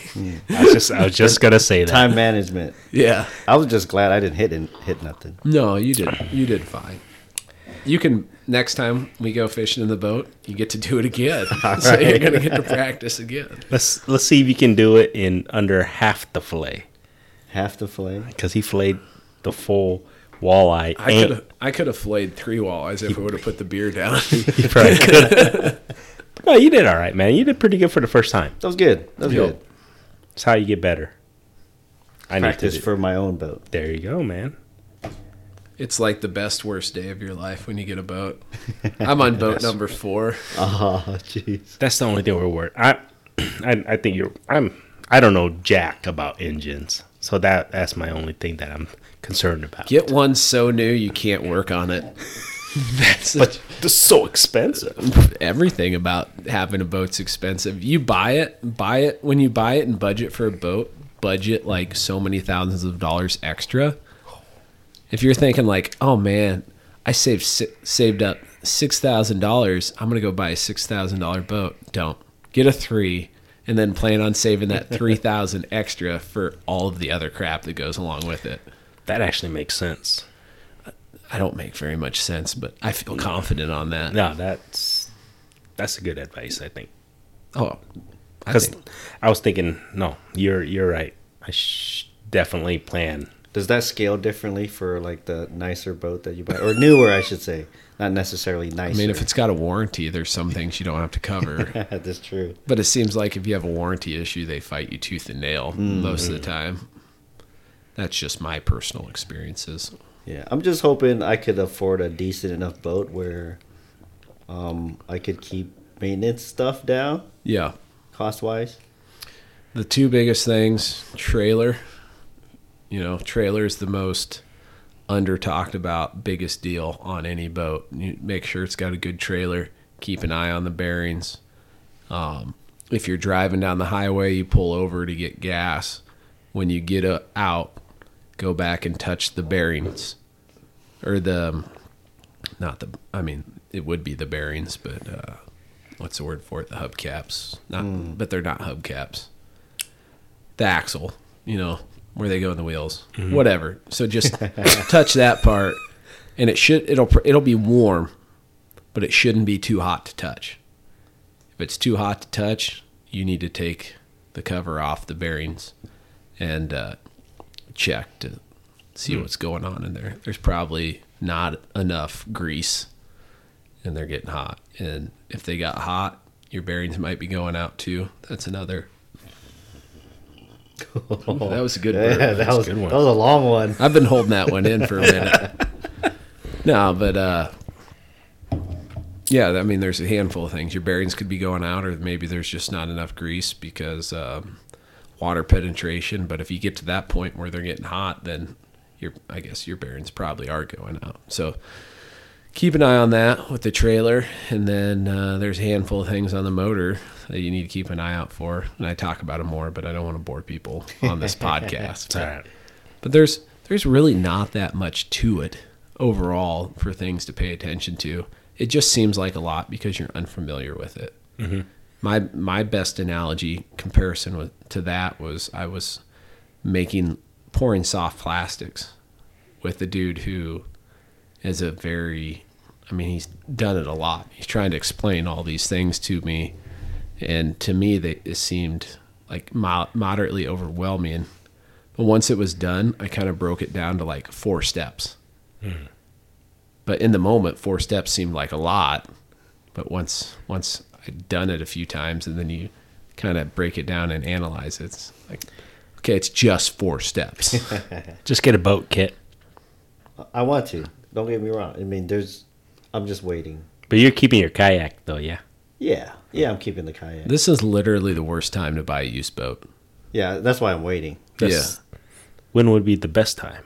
Yeah. I was just, I was just gonna say that. Time management. Yeah. I was just glad I didn't hit in, hit nothing. No, you did. You did fine. You can, next time we go fishing in the boat, you get to do it again. Right. So you're going to get to practice again. Let's let's see if you can do it in under half the fillet. Half the fillet? Because he filleted the full walleye. I could have I could have filleted three walleyes if we would have put the beer down. You probably could. No, you did all right, man. You did pretty good for the first time. That was good. That was good. That's how you get better. I practice for my own boat. There you go, man. It's like the best worst day of your life when you get a boat. I'm on boat number four. Oh, jeez. That's the only thing we're worried. I, I, I think you're. I'm. I don't know jack about engines, so that that's my only thing that I'm concerned about. Get one so new you can't work on it. That's but a, it's so expensive. Everything about having a boat's expensive. You buy it, buy it when you buy it, and budget for a boat. Budget like so many thousands of dollars extra. If you're thinking like, oh man, I saved saved up six thousand dollars, I'm going to go buy a six thousand dollars boat. Don't. Get a three and then plan on saving that three thousand dollars extra for all of the other crap that goes along with it. That actually makes sense. I don't make very much sense, but I feel confident on that. No, that's that's a good advice, I think. Oh, I think. I was thinking, no, you're you're right. I sh- definitely plan. Does that scale differently for like the nicer boat that you buy, or newer, I should say, not necessarily nicer? I mean, if it's got a warranty, there's some things you don't have to cover. That's true. But it seems like if you have a warranty issue, they fight you tooth and nail mm. most of the time. That's just my personal experiences. Yeah, I'm just hoping I could afford a decent enough boat where um, I could keep maintenance stuff down. Yeah, cost wise. The two biggest things: trailer. You know, trailer is the most under-talked about, biggest deal on any boat. You make sure it's got a good trailer. Keep an eye on the bearings. Um, if you're driving down the highway, you pull over to get gas. When you get uh, out, go back and touch the bearings. Or the, not the, I mean, it would be the bearings, but uh, what's the word for it? The hubcaps. Not, mm. But they're not hubcaps. The axle, you know. Where they go in the wheels, mm-hmm. whatever. So just touch that part, and it should it'll it'll be warm, but it shouldn't be too hot to touch. If it's too hot to touch, you need to take the cover off the bearings and uh, check to see mm. what's going on in there. There's probably not enough grease, and they're getting hot. And if they got hot, your bearings might be going out too. That's another. Ooh, that was a good word. Yeah, that, that was a good one. That was a long one. I've been holding that one in for a minute. No, but uh, yeah, I mean, there's a handful of things. Your bearings could be going out, or maybe there's just not enough grease because um, water penetration. But if you get to that point where they're getting hot, then your I guess your bearings probably are going out. So keep an eye on that with the trailer. And then uh, there's a handful of things on the motor that you need to keep an eye out for. And I talk about them more, but I don't want to bore people on this podcast. But, right. but there's there's really not that much to it overall for things to pay attention to. It just seems like a lot because you're unfamiliar with it. Mm-hmm. My my best analogy comparison with, to that was I was making pouring soft plastics with a dude who is a very, I mean, he's done it a lot. He's trying to explain all these things to me. And to me, they, it seemed like mo- moderately overwhelming. But once it was done, I kind of broke it down to like four steps. Mm. But in the moment, four steps seemed like a lot. But once once I'd done it a few times, and then you kind of break it down and analyze it, it's like, okay, it's just four steps. Just get a boat kit. I want to. Don't get me wrong. I mean, there's, I'm just waiting. But you're keeping your kayak, though, yeah? Yeah. Yeah, I'm keeping the kayak. This is literally the worst time to buy a used boat. Yeah, that's why I'm waiting. That's, yeah. When would be the best time?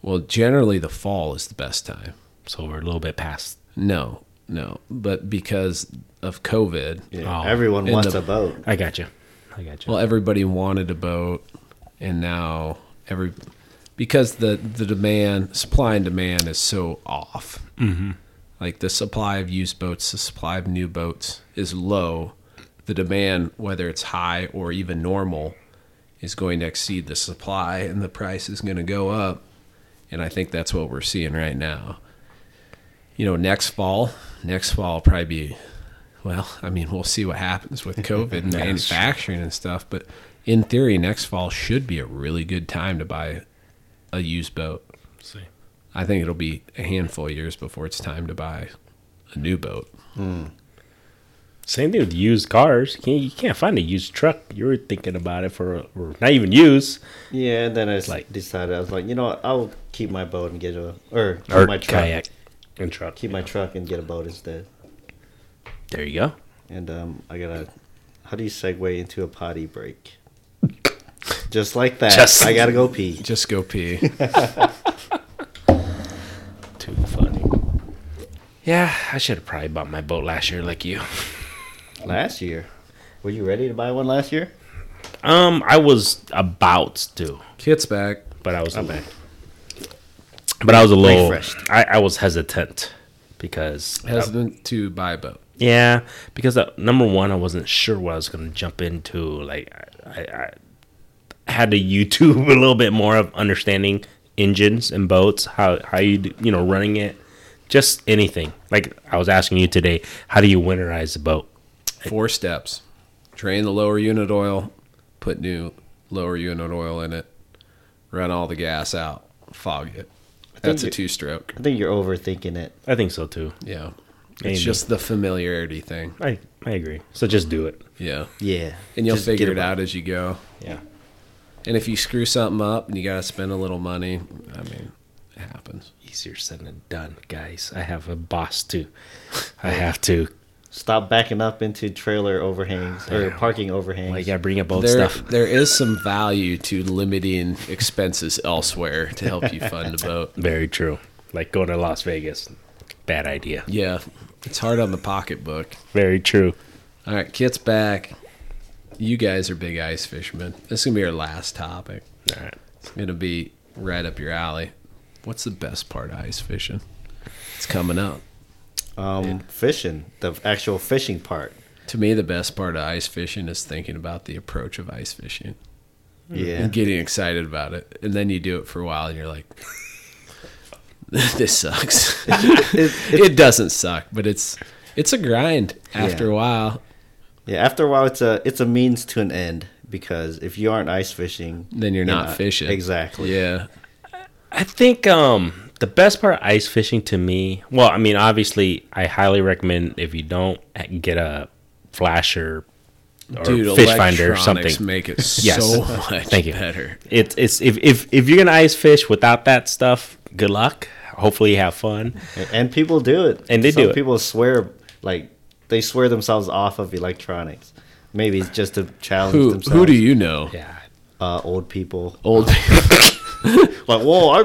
Well, generally the fall is the best time. So we're a little bit past. No, no. But because of COVID. Yeah, oh, everyone wants the, a boat. I got you. I got you. Well, everybody wanted a boat, and now every because the the demand supply and demand is so off. Mm-hmm. Like the supply of used boats, the supply of new boats is low. The demand, whether it's high or even normal, is going to exceed the supply, and the price is going to go up. And I think that's what we're seeing right now. You know, next fall, next fall will probably be, well, I mean, we'll see what happens with COVID and manufacturing and stuff. But in theory, next fall should be a really good time to buy a used boat. See, I think it'll be a handful of years before it's time to buy a new boat. Mm. Same thing with used cars. You can't, you can't find a used truck. You were thinking about it for, or not even used. Yeah, and then I like, decided, I was like, you know what, I'll keep my boat and get a, or, keep or my truck. Kayak and truck. Keep yeah. my truck and get a boat instead. There you go. And um, I got to, how do you segue into a potty break? Just like that. Just, I got to go pee. Just go pee. Too funny. Yeah, I should have probably bought my boat last year like you. Last year? Were you ready to buy one last year? Um, I was about to. Kit's back. But I was I'm back. But I was a little... Refreshed. I, I was hesitant because... Hesitant I, to buy a boat. Yeah, because uh, number one, I wasn't sure what I was going to jump into. Like, I, I had to YouTube a little bit more of understanding engines and boats, how, how you, do, you know, running it, just anything. Like I was asking you today, how do you winterize the boat? Four steps. Drain the lower unit oil, put new lower unit oil in it, run all the gas out, fog it. That's a two-stroke. I think you're overthinking it. I think so, too. Yeah. It's Maybe. just the familiarity thing. I, I agree. So just do it. Yeah. Yeah. And you'll just figure it out as you go. Yeah. And if you screw something up and you got to spend a little money, I mean, it happens. Easier said than done, guys. I have a boss, too. I have to. Stop backing up into trailer overhangs or parking overhangs. Like, yeah, bring up old there, stuff. There is some value to limiting expenses elsewhere to help you fund a boat. Very true. Like going to Las Vegas. Bad idea. Yeah. It's hard on the pocketbook. Very true. All right, Kit's back. You guys are big ice fishermen. This is going to be our last topic. All right. It's going to be right up your alley. What's the best part of ice fishing? It's coming up. Um, yeah. Fishing, the actual fishing part. To me, the best part of ice fishing is thinking about the approach of ice fishing. Yeah. And getting excited about it. And then you do it for a while and you're like, this sucks. it, it, it, it doesn't suck, but it's it's a grind after yeah. a while. Yeah, after a while, it's a, it's a means to an end because if you aren't ice fishing... Then you're, you're not, not fishing. Exactly. Yeah. I think... um. The best part of ice fishing to me, well, I mean, obviously, I highly recommend if you don't get a flasher or Dude, fish finder or something. Dude, electronics make it so much Thank you. better. It's it's if if if you're gonna ice fish without that stuff, good luck. Hopefully, you have fun. And people do it. And they Some do. Some people swear like they swear themselves off of electronics. Maybe it's just to challenge who, themselves. Who do you know? Yeah, uh, old people. Old people. Like, whoa, I,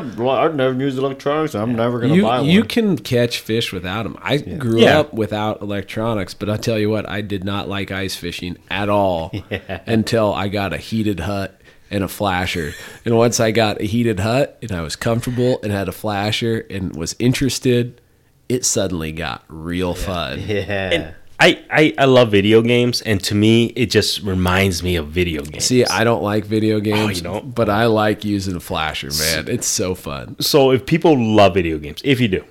I've never used electronics. I'm never going to buy one. You can catch fish without them. I yeah. grew yeah. up without electronics, but I'll tell you what, I did not like ice fishing at all yeah. until I got a heated hut and a flasher. And once I got a heated hut and I was comfortable and had a flasher and was interested, it suddenly got real yeah. fun. Yeah. And I, I, I love video games, and to me, it just reminds me of video games. See, I don't like video games, oh, you don't? But I like using a flasher, man. It's so fun. So if people love video games, if you do,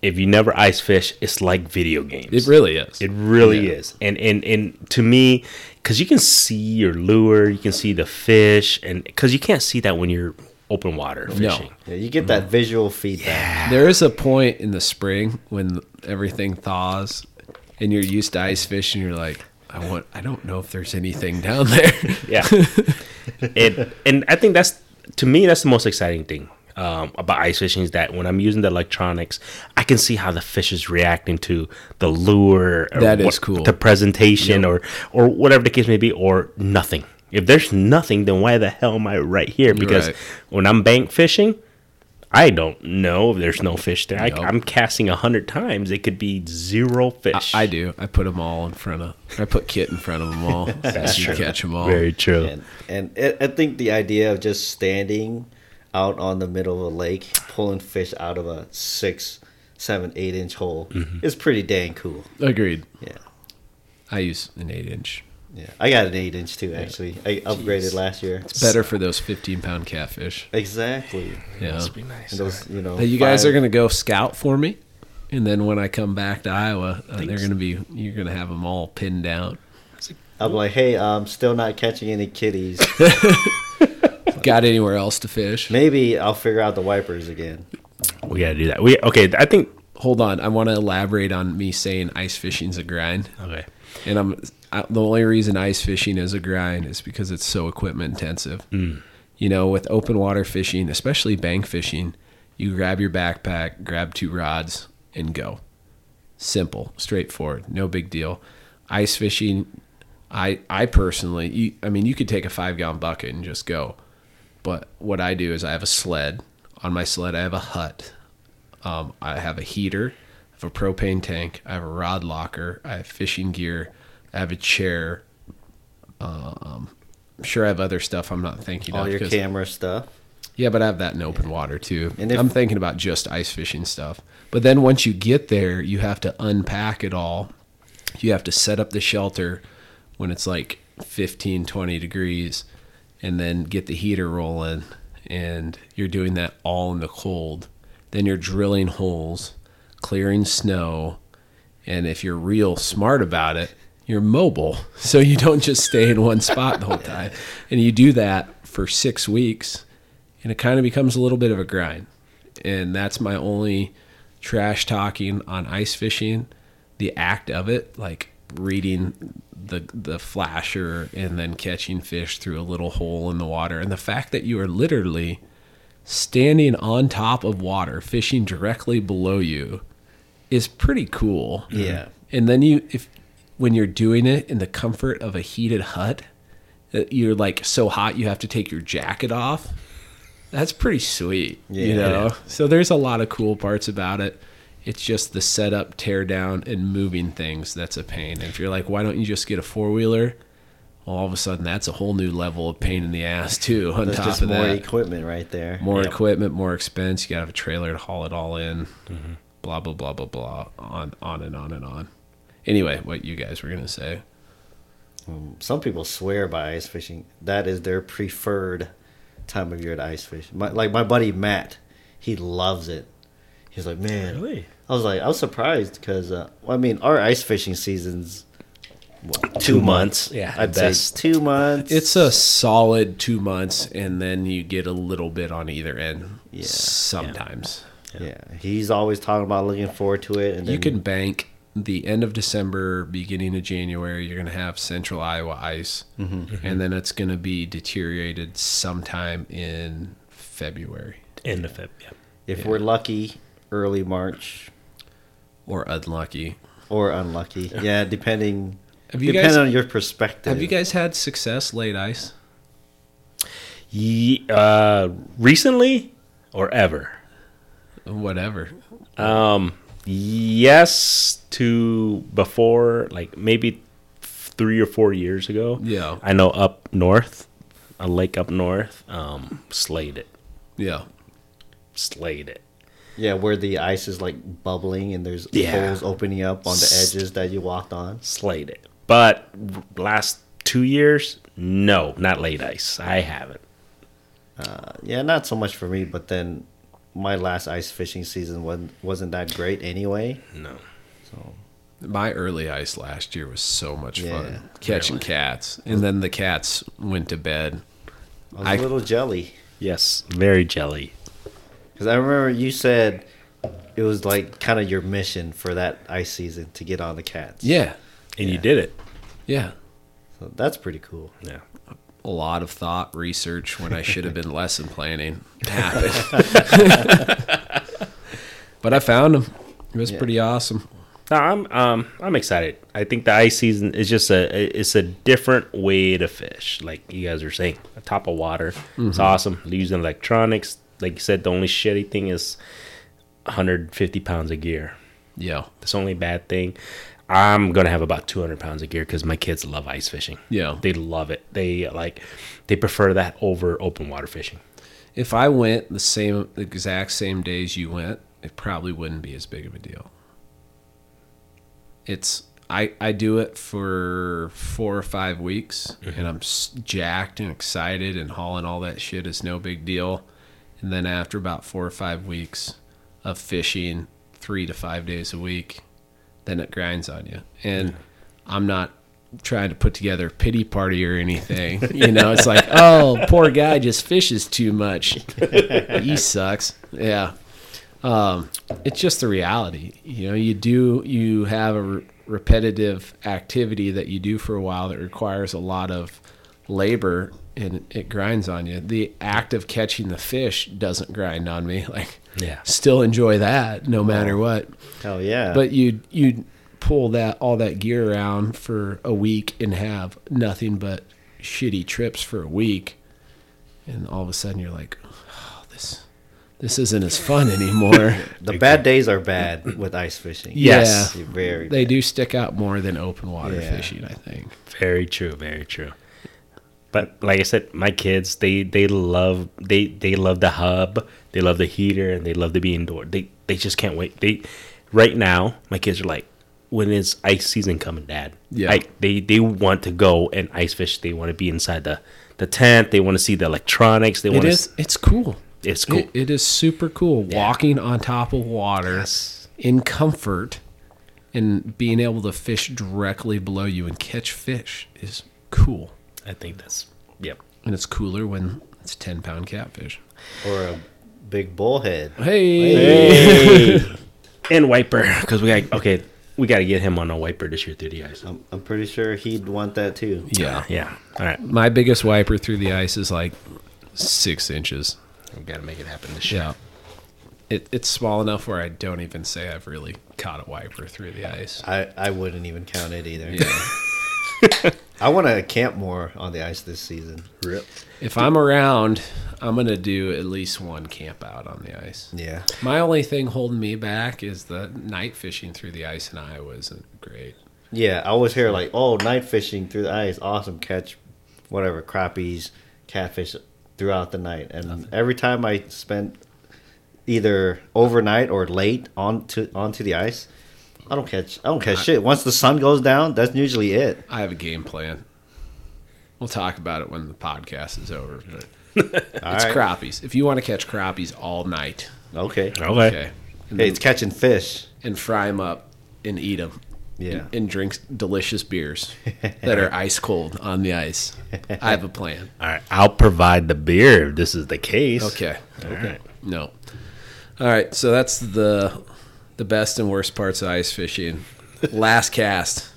if you never ice fish, it's like video games. It really is. It really yeah. is. And, and, and to me, because you can see your lure, you can see the fish, and because you can't see that when you're open water fishing. No. Yeah, you get that mm. visual feedback. Yeah. There is a point in the spring when everything thaws, and you're used to ice fishing, you're like, I want. I don't know if there's anything down there. yeah, and and I think that's to me that's the most exciting thing um, about ice fishing is that when I'm using the electronics, I can see how the fish is reacting to the lure. Or that is what, cool. The presentation, yep. or or whatever the case may be, or nothing. If there's nothing, then why the hell am I right here? Because right. when I'm bank fishing, I don't know if there's no fish there. Nope. I, I'm casting a hundred times. It could be zero fish. I, I do. I put them all in front of, I put Kit in front of them all. That's so true. You catch them all. Very true. And, and it, I think the idea of just standing out on the middle of a lake, pulling fish out of a six, seven, eight inch hole mm-hmm. is pretty dang cool. Agreed. Yeah. I use an eight inch. Yeah, I got an eight inch too. Actually, I upgraded Jeez. last year. It's better for those fifteen pound catfish. Exactly. Yeah, must be nice. And those, you know, now you guys five... are gonna go scout for me, and then when I come back to Iowa, uh, they're so. gonna be you're gonna have them all pinned down. I'm like, hey, I'm still not catching any kitties. Got anywhere else to fish? Maybe I'll figure out the wipers again. We gotta do that. We okay? I think. Hold on, I want to elaborate on me saying ice fishing's a grind. Okay, and I'm. I, the only reason ice fishing is a grind is because it's so equipment intensive. Mm. You know, with open water fishing, especially bank fishing, you grab your backpack, grab two rods, and go. Simple, straightforward, no big deal. Ice fishing, I I personally, you, I mean, you could take a five-gallon bucket and just go. But what I do is I have a sled. On my sled, I have a hut. Um, I have a heater. I have a propane tank. I have a rod locker. I have fishing gear. I have a chair. Um, I'm sure I have other stuff I'm not thinking of. All your camera stuff. Yeah, but I have that in open water too. And if, I'm thinking about just ice fishing stuff. But then once you get there, you have to unpack it all. You have to set up the shelter when it's like fifteen, twenty degrees and then get the heater rolling. And you're doing that all in the cold. Then you're drilling holes, clearing snow. And if you're real smart about it, you're mobile, so you don't just stay in one spot the whole time. And you do that for six weeks, and it kind of becomes a little bit of a grind. And that's my only trash talking on ice fishing, the act of it, like reading the the flasher and then catching fish through a little hole in the water. And the fact that you are literally standing on top of water, fishing directly below you, is pretty cool. Yeah. And then you... if. When you're doing it in the comfort of a heated hut, you're like so hot you have to take your jacket off. That's pretty sweet, yeah, you know? Yeah. So there's a lot of cool parts about it. It's just the setup, tear down, and moving things that's a pain. And if you're like, why don't you just get a four-wheeler? Well, all of a sudden, that's a whole new level of pain in the ass, too, on There's top just of more that. more equipment right there. More yep. equipment, more expense. You got to have a trailer to haul it all in, mm-hmm. blah, blah, blah, blah, blah, on, on and on and on. Anyway, what you guys were going to say. Um, some people swear by ice fishing. That is their preferred time of year to ice fish. My, like my buddy Matt, he loves it. He's like, man. Really? I was like, I was surprised because, uh, well, I mean, our ice fishing season's what, two, two months. months. Yeah. I'd best. say two months. It's a solid two months, and then you get a little bit on either end yeah. sometimes. Yeah. Yeah. yeah. He's always talking about looking forward to it. And then you can bank. The end of December, beginning of January, you're going to have central Iowa ice, mm-hmm, mm-hmm. and then it's going to be deteriorated sometime in February. End of Feb, yeah. If yeah. we're lucky, early March. Or unlucky. Or unlucky, yeah, depending have you depending guys, on your perspective. Have you guys had success late ice? Ye, uh, recently or ever? Whatever. Um... Yes, to before, like maybe three or four years ago. Yeah. I know up north, a lake up north, um, slayed it. Yeah. Slayed it. Yeah, where the ice is like bubbling and there's yeah. holes opening up on the edges that you walked on. Slayed it. But last two years, no, not late ice. I haven't. Uh, yeah, not so much for me, but then... My last ice fishing season wasn't, wasn't that great anyway. No. So my early ice last year was so much yeah, fun. Catching really. cats. And then the cats went to bed. I was I, a little jelly. Yes, very jelly. Because I remember you said it was like kind of your mission for that ice season to get on the cats. Yeah. And yeah. you did it. Yeah. So that's pretty cool. Yeah. A lot of thought, research, when I should have been lesson planning happened. But I found them. It was yeah. pretty awesome. No, I'm um I'm excited. I think the ice season is just a it's a different way to fish. Like you guys are saying, atop of water, mm-hmm. it's awesome. Using electronics, like you said, the only shitty thing is one hundred fifty pounds of gear. Yeah. That's the only bad thing. I'm going to have about two hundred pounds of gear because my kids love ice fishing. Yeah. They love it. They like, they prefer that over open water fishing. If I went the same, the exact same days you went, it probably wouldn't be as big of a deal. It's, I, I do it for four or five weeks, mm-hmm. and I'm jacked and excited and hauling all that shit is no big deal. And then after about four or five weeks of fishing three to five days a week, then it grinds on you. And mm-hmm. I'm not trying to put together a pity party or anything. You know, it's like, oh, poor guy just fishes too much. He sucks. Yeah. Um, it's just the reality. You know, you do, you have a re- repetitive activity that you do for a while that requires a lot of labor, and it grinds on you. The act of catching the fish doesn't grind on me. Like, yeah, still enjoy that no matter what. Hell yeah. But you, you pull that, all that gear around for a week and have nothing but shitty trips for a week. And all of a sudden you're like, oh, this, this isn't as fun anymore. The bad days are bad with ice fishing. Yes. Yeah. Very they bad. Do stick out more than open water yeah. fishing, I think. Very true. Very true. But like I said, my kids, they, they love, they, they love the hub. They love the heater, and they love to be indoors. They, they just can't wait. They, right now, my kids are like, when is ice season coming, Dad? Yeah. I, they, they want to go and ice fish. They want to be inside the, the tent. They want to see the electronics. They want it is, to, it's cool. It's cool. It, it is super cool yeah. walking on top of water yes. in comfort, and being able to fish directly below you and catch fish is cool. I think that's, yep. And it's cooler when it's a ten-pound catfish. Or a big bullhead. Hey. hey. And wiper, because we got, okay, we got to get him on a wiper this year through the ice. I'm, I'm pretty sure he'd want that too. Yeah. Yeah. All right. My biggest wiper through the ice is like six inches. We've got to make it happen this year. Yeah. It, it's small enough where I don't even say I've really caught a wiper through the ice. I, I wouldn't even count it either. Yeah. I want to camp more on the ice this season. Rip. If I'm around, I'm going to do at least one camp out on the ice. Yeah. My only thing holding me back is the night fishing through the ice in Iowa isn't great. Yeah, I always hear like, oh, night fishing through the ice, awesome, catch whatever, crappies, catfish throughout the night. And Nothing. Every time I spend either overnight or late on to, onto the ice, I don't catch. I don't catch I, shit. Once the sun goes down, that's usually it. I have a game plan. We'll talk about it when the podcast is over. But it's right. Crappies. If you want to catch crappies all night, okay, okay. okay. Hey, it's catching fish and fry them up and eat them. Yeah, and, and drink delicious beers that are ice cold on the ice. I have a plan. All right, I'll provide the beer if this is the case. Okay. All okay. Right. No. All right. So that's the. The best and worst parts of ice fishing. Last cast.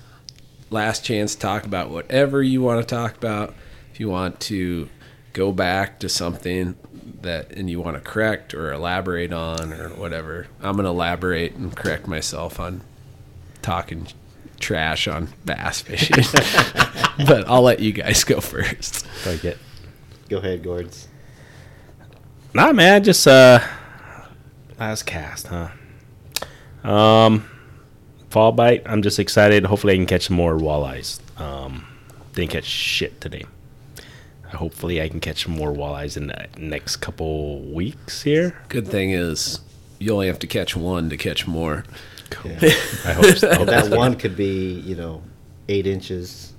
Last chance to talk about whatever you want to talk about. If you want to go back to something that and you want to correct or elaborate on or whatever, I'm going to elaborate and correct myself on talking trash on bass fishing. But I'll let you guys go first. Like it. Go ahead, Gords. Nah, man. Just uh, last cast, huh? Um, fall bite. I'm just excited. Hopefully I can catch some more walleyes. Um, didn't catch shit today. Hopefully I can catch some more walleyes in the next couple weeks here. Good thing is you only have to catch one to catch more. Cool. Yeah. I hope so. And that one could be, you know, eight inches.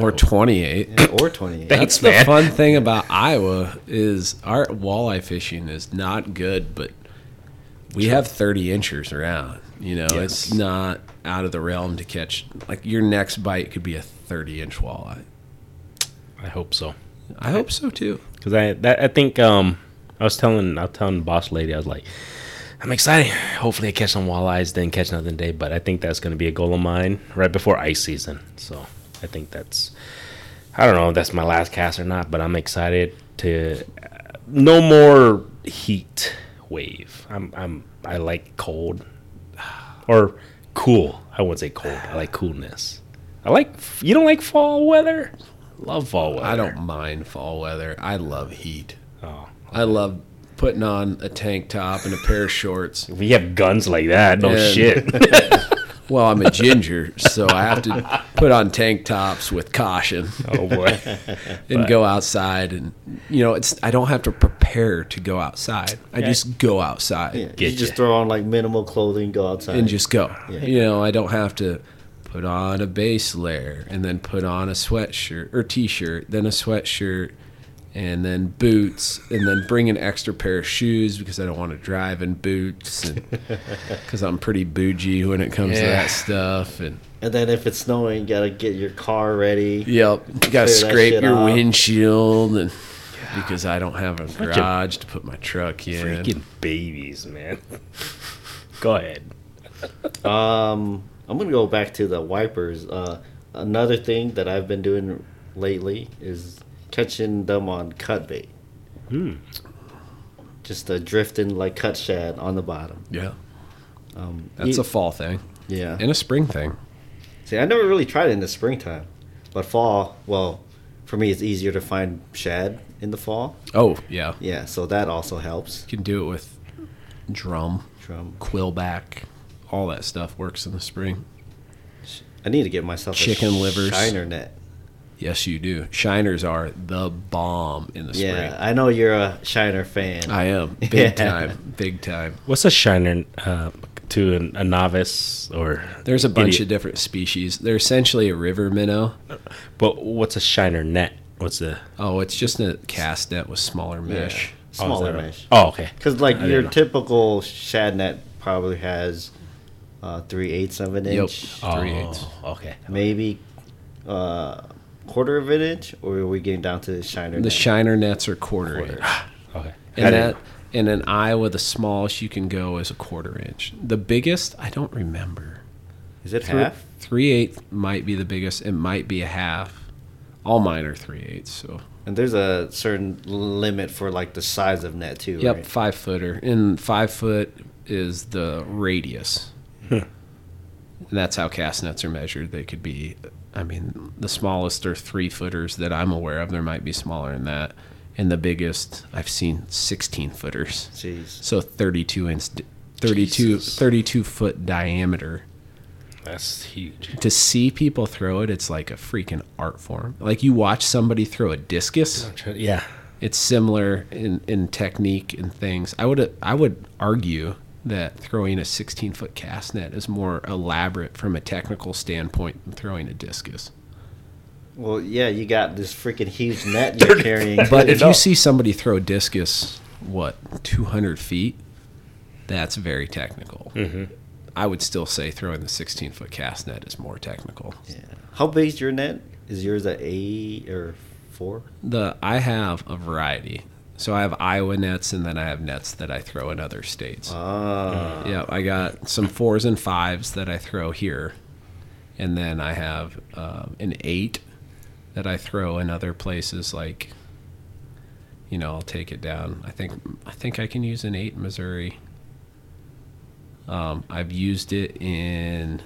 Or twenty-eight. Yeah, or twenty-eight. That's Thanks, the man. Fun thing about Iowa is our walleye fishing is not good, but we have thirty inchers around, you know, yes. It's not out of the realm to catch, like your next bite could be a thirty inch walleye. I hope so. I hope so too. Cause I, that, I think, um, I was telling, I was telling the boss lady, I was like, I'm excited. Hopefully I catch some walleyes, didn't catch nothing today, but I think that's going to be a goal of mine right before ice season. So I think that's, I don't know if that's my last cast or not, but I'm excited to uh, no more heat. Wave. I'm. I'm. I like cold, or cool. I wouldn't say cold. I like coolness. I like. You don't like fall weather? Love fall weather. I don't mind fall weather. I love heat. Oh. Okay. I love putting on a tank top and a pair of shorts. We have guns like that. No and, shit. Well, I'm a ginger, so I have to put on tank tops with caution. Oh, boy. and but. Go outside. And, you know, it's I don't have to prepare to go outside. I yeah. just go outside. Yeah. You just you. throw on, like, minimal clothing, go outside. And just go. Yeah. You know, I don't have to put on a base layer and then put on a sweatshirt or T-shirt, then a sweatshirt, and then boots, and then bring an extra pair of shoes because I don't want to drive in boots, because I'm pretty bougie when it comes yeah. to that stuff. And and then if it's snowing, you got to get your car ready. Yep, you got to scrape your off. windshield, and God. because I don't have a garage to put my truck in. Freaking babies, man. Go ahead. um, I'm going to go back to the wipers. Uh, another thing that I've been doing lately is catching them on cut bait. Mm. Just a drifting like cut shad on the bottom. Yeah. Um, That's you, a fall thing. Yeah. And a spring thing. See, I never really tried it in the springtime. But fall, well, for me, it's easier to find shad in the fall. Oh, yeah. Yeah, so that also helps. You can do it with drum, drum, quillback. All that stuff works in the spring. I need to get myself Chicken a livers. shiner net. Yes, you do. Shiners are the bomb in the yeah, spring. Yeah, I know you're a shiner fan. I am. Big yeah. time. Big time. What's a shiner uh, to an, a novice or There's a bunch idiot. of different species. They're essentially a river minnow. But what's a shiner net? What's the... Oh, it's just a cast net with smaller mesh. Yeah. Smaller oh, mesh. A... Oh, okay. Because like I your typical shad net probably has uh, three-eighths of an inch. Yep. Three-eighths. Oh, okay. Maybe... Uh, quarter of an inch, or are we getting down to the shiner nets? The shiner nets are quarter, quarter. inch. Okay. And that in an Iowa, the smallest you can go is a quarter inch. The biggest, I don't remember. Is it three, half? Three-eighths might be the biggest. It might be a half. All mine are three-eighths. So. And there's a certain limit for, like, the size of net, too, Yep, right? five-footer. And five-foot is the radius. Huh. And that's how cast nets are measured. They could be... I mean, the smallest are three-footers that I'm aware of. There might be smaller than that. And the biggest, I've seen sixteen-footers. Jeez. So thirty-two inch, thirty-two, thirty-two-foot diameter. That's huge. To see people throw it, it's like a freaking art form. Like you watch somebody throw a discus. Yeah. It's similar in, in technique and things. I would I would argue that throwing a sixteen-foot cast net is more elaborate from a technical standpoint than throwing a discus. Well, yeah, you got this freaking huge net you're carrying. But if you see somebody throw a discus, what, two hundred feet, that's very technical. Mm-hmm. I would still say throwing the sixteen-foot cast net is more technical. Yeah. How big is your net? Is yours a eight or four? The I have a variety. So I have Iowa nets, and then I have nets that I throw in other states. Ah. Yeah, I got some fours and fives that I throw here, and then I have um, an eight that I throw in other places. Like, you know, I'll take it down. I think I think I can use an eight in Missouri. Um, I've used it in.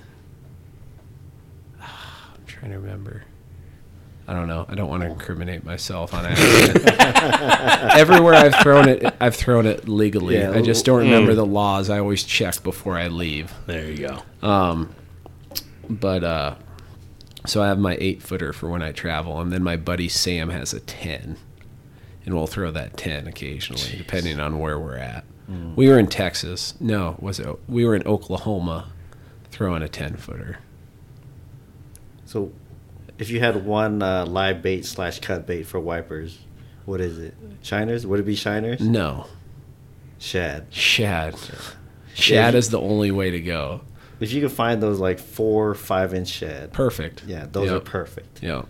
Uh, I'm trying to remember. I don't know. I don't want to incriminate myself on accident. Everywhere I've thrown it, I've thrown it legally. Yeah. I just don't remember mm. the laws. I always check before I leave. There you go. Um, but uh, so I have my eight-footer for when I travel, and then my buddy Sam has a ten, and we'll throw that ten occasionally, Jeez. depending on where we're at. Mm. We were in Texas. No, was it? We were in Oklahoma throwing a ten-footer. So... If you had one uh, live bait slash cut bait for wipers, what is it? Shiners? Would it be shiners? No. Shad. Shad. Shad if, is the only way to go. If you can find those like four, five inch shad. Perfect. Yeah, those yep. are perfect. Yeah.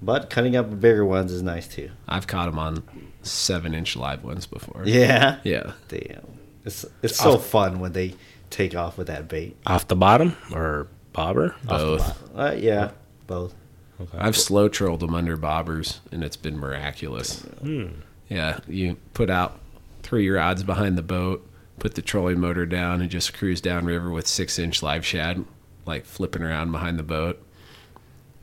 But cutting up bigger ones is nice too. I've caught them on seven inch live ones before. Yeah? Yeah. Damn. It's, it's so off. fun when they take off with that bait. Off the bottom or bobber? Both. Off the bottom. Uh, yeah. Both. Okay. I've slow trolled them under bobbers, and it's been miraculous. Hmm. Yeah, you put out three rods behind the boat, put the trolling motor down, and just cruise downriver with six-inch live shad, like flipping around behind the boat,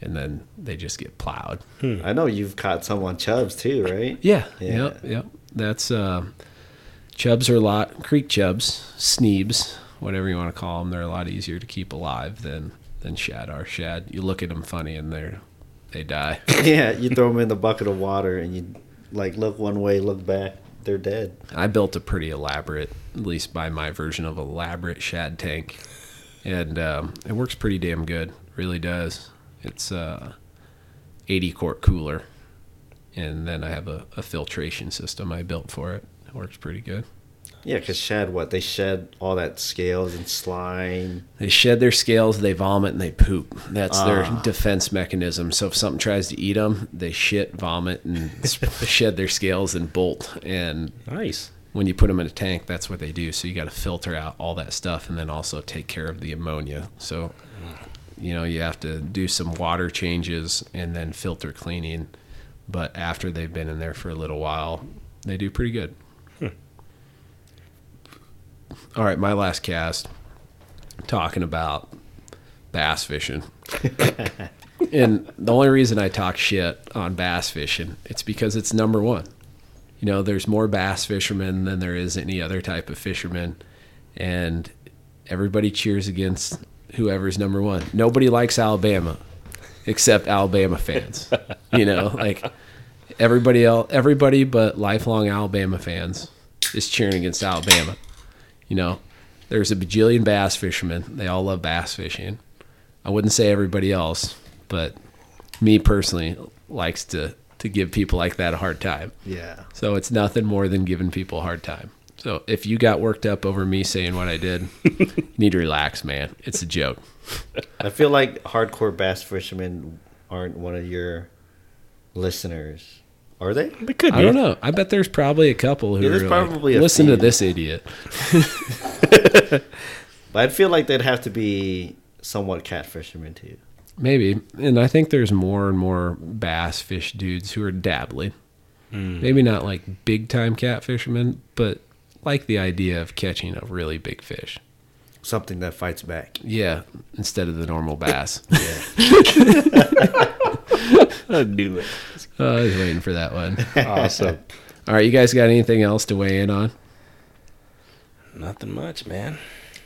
and then they just get plowed. Hmm. I know you've caught some on chubs too, right? Yeah, yeah, yep, yep. that's uh, chubs are a lot, creek chubs, sneebs, whatever you want to call them. They're a lot easier to keep alive than, than shad are. Shad, you look at them funny and they're, they die. Yeah, you throw them in the bucket of water and you like look one way, look back, they're dead. I built a pretty elaborate, at least by my version of elaborate shad tank, and um, it works pretty damn good. Really does. It's a eighty quart cooler, and then I have a, a filtration system I built for it. It works pretty good. Yeah, because shad, what? They shed all that scales and slime. They shed their scales, they vomit, and they poop. That's ah. their defense mechanism. So if something tries to eat them, they shit, vomit, and shed their scales and bolt. And nice. When you put them in a tank, that's what they do. So you got to filter out all that stuff and then also take care of the ammonia. So, you know, you have to do some water changes and then filter cleaning. But after they've been in there for a little while, they do pretty good. All right, my last cast, talking about bass fishing. And the only reason I talk shit on bass fishing, it's because it's number one. You know, there's more bass fishermen than there is any other type of fisherman, and everybody cheers against whoever's number one. Nobody likes Alabama except Alabama fans. You know, like everybody else, everybody but lifelong Alabama fans is cheering against Alabama. You know, there's a bajillion bass fishermen. They all love bass fishing. I wouldn't say everybody else, but me personally likes to, to give people like that a hard time. Yeah. So it's nothing more than giving people a hard time. So if you got worked up over me saying what I did, you need to relax, man. It's a joke. I feel like hardcore bass fishermen aren't one of your listeners. Are they? They could be. I don't know. I bet there's probably a couple who yeah, are probably like, listen fan. to this idiot. But I'd feel like they'd have to be somewhat catfishermen too. Maybe. And I think there's more and more bass fish dudes who are dabbling. Mm. Maybe not like big-time catfishermen, but like the idea of catching a really big fish. Something that fights back. Yeah, instead of the normal bass. Yeah. I knew it. Uh, I was waiting for that one. Awesome. All right, you guys got anything else to weigh in on? Nothing much, man.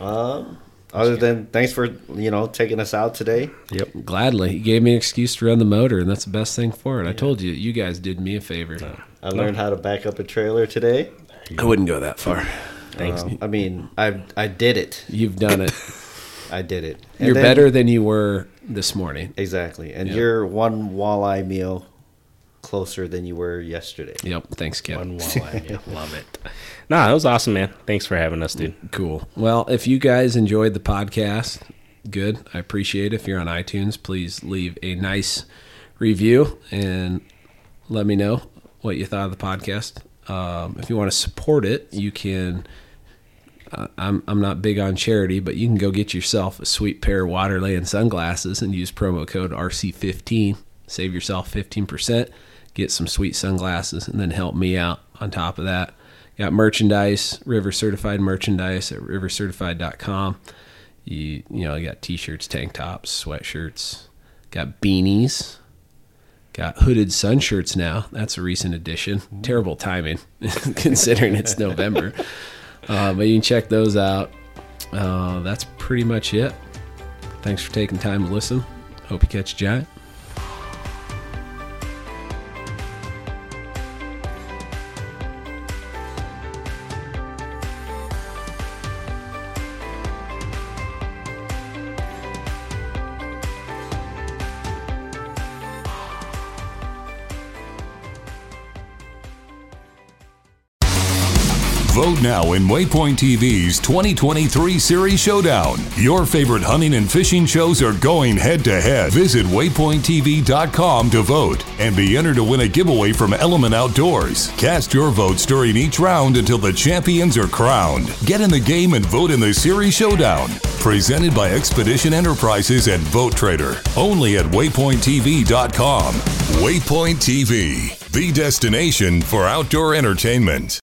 Um, other than thanks for, you know, taking us out today. Yep, gladly. You gave me an excuse to run the motor, and that's the best thing for it. Yeah. I told you, you guys did me a favor. No. I learned no. how to back up a trailer today. I wouldn't go that far. Thanks. Um, I mean, I I did it. You've done it. I did it. And you're then, better than you were this morning. Exactly. And yep. You're one walleye meal closer than you were yesterday. Yep. Thanks, Kip. One walleye meal. Love it. Nah, that was awesome, man. Thanks for having us, dude. Cool. Well, if you guys enjoyed the podcast, good. I appreciate it. If you're on iTunes, please leave a nice review and let me know what you thought of the podcast. Um, if you want to support it, you can... I'm I'm not big on charity, but you can go get yourself a sweet pair of Waterland sunglasses and use promo code R C fifteen. Save yourself fifteen percent, get some sweet sunglasses, and then help me out on top of that. Got merchandise, River Certified merchandise at river certified dot com. You you know, you got t-shirts, tank tops, sweatshirts, got beanies. Got hooded sun shirts now. That's a recent addition. Terrible timing considering it's November. Uh, but you can check those out. Uh, that's pretty much it. Thanks for taking time to listen. Hope you catch a giant. Vote now in Waypoint T V's twenty twenty-three Series Showdown. Your favorite hunting and fishing shows are going head-to-head. Visit waypoint t v dot com to vote and be entered to win a giveaway from Element Outdoors. Cast your votes during each round until the champions are crowned. Get in the game and vote in the Series Showdown. Presented by Expedition Enterprises and Vote Trader. Only at waypoint t v dot com. Waypoint T V, the destination for outdoor entertainment.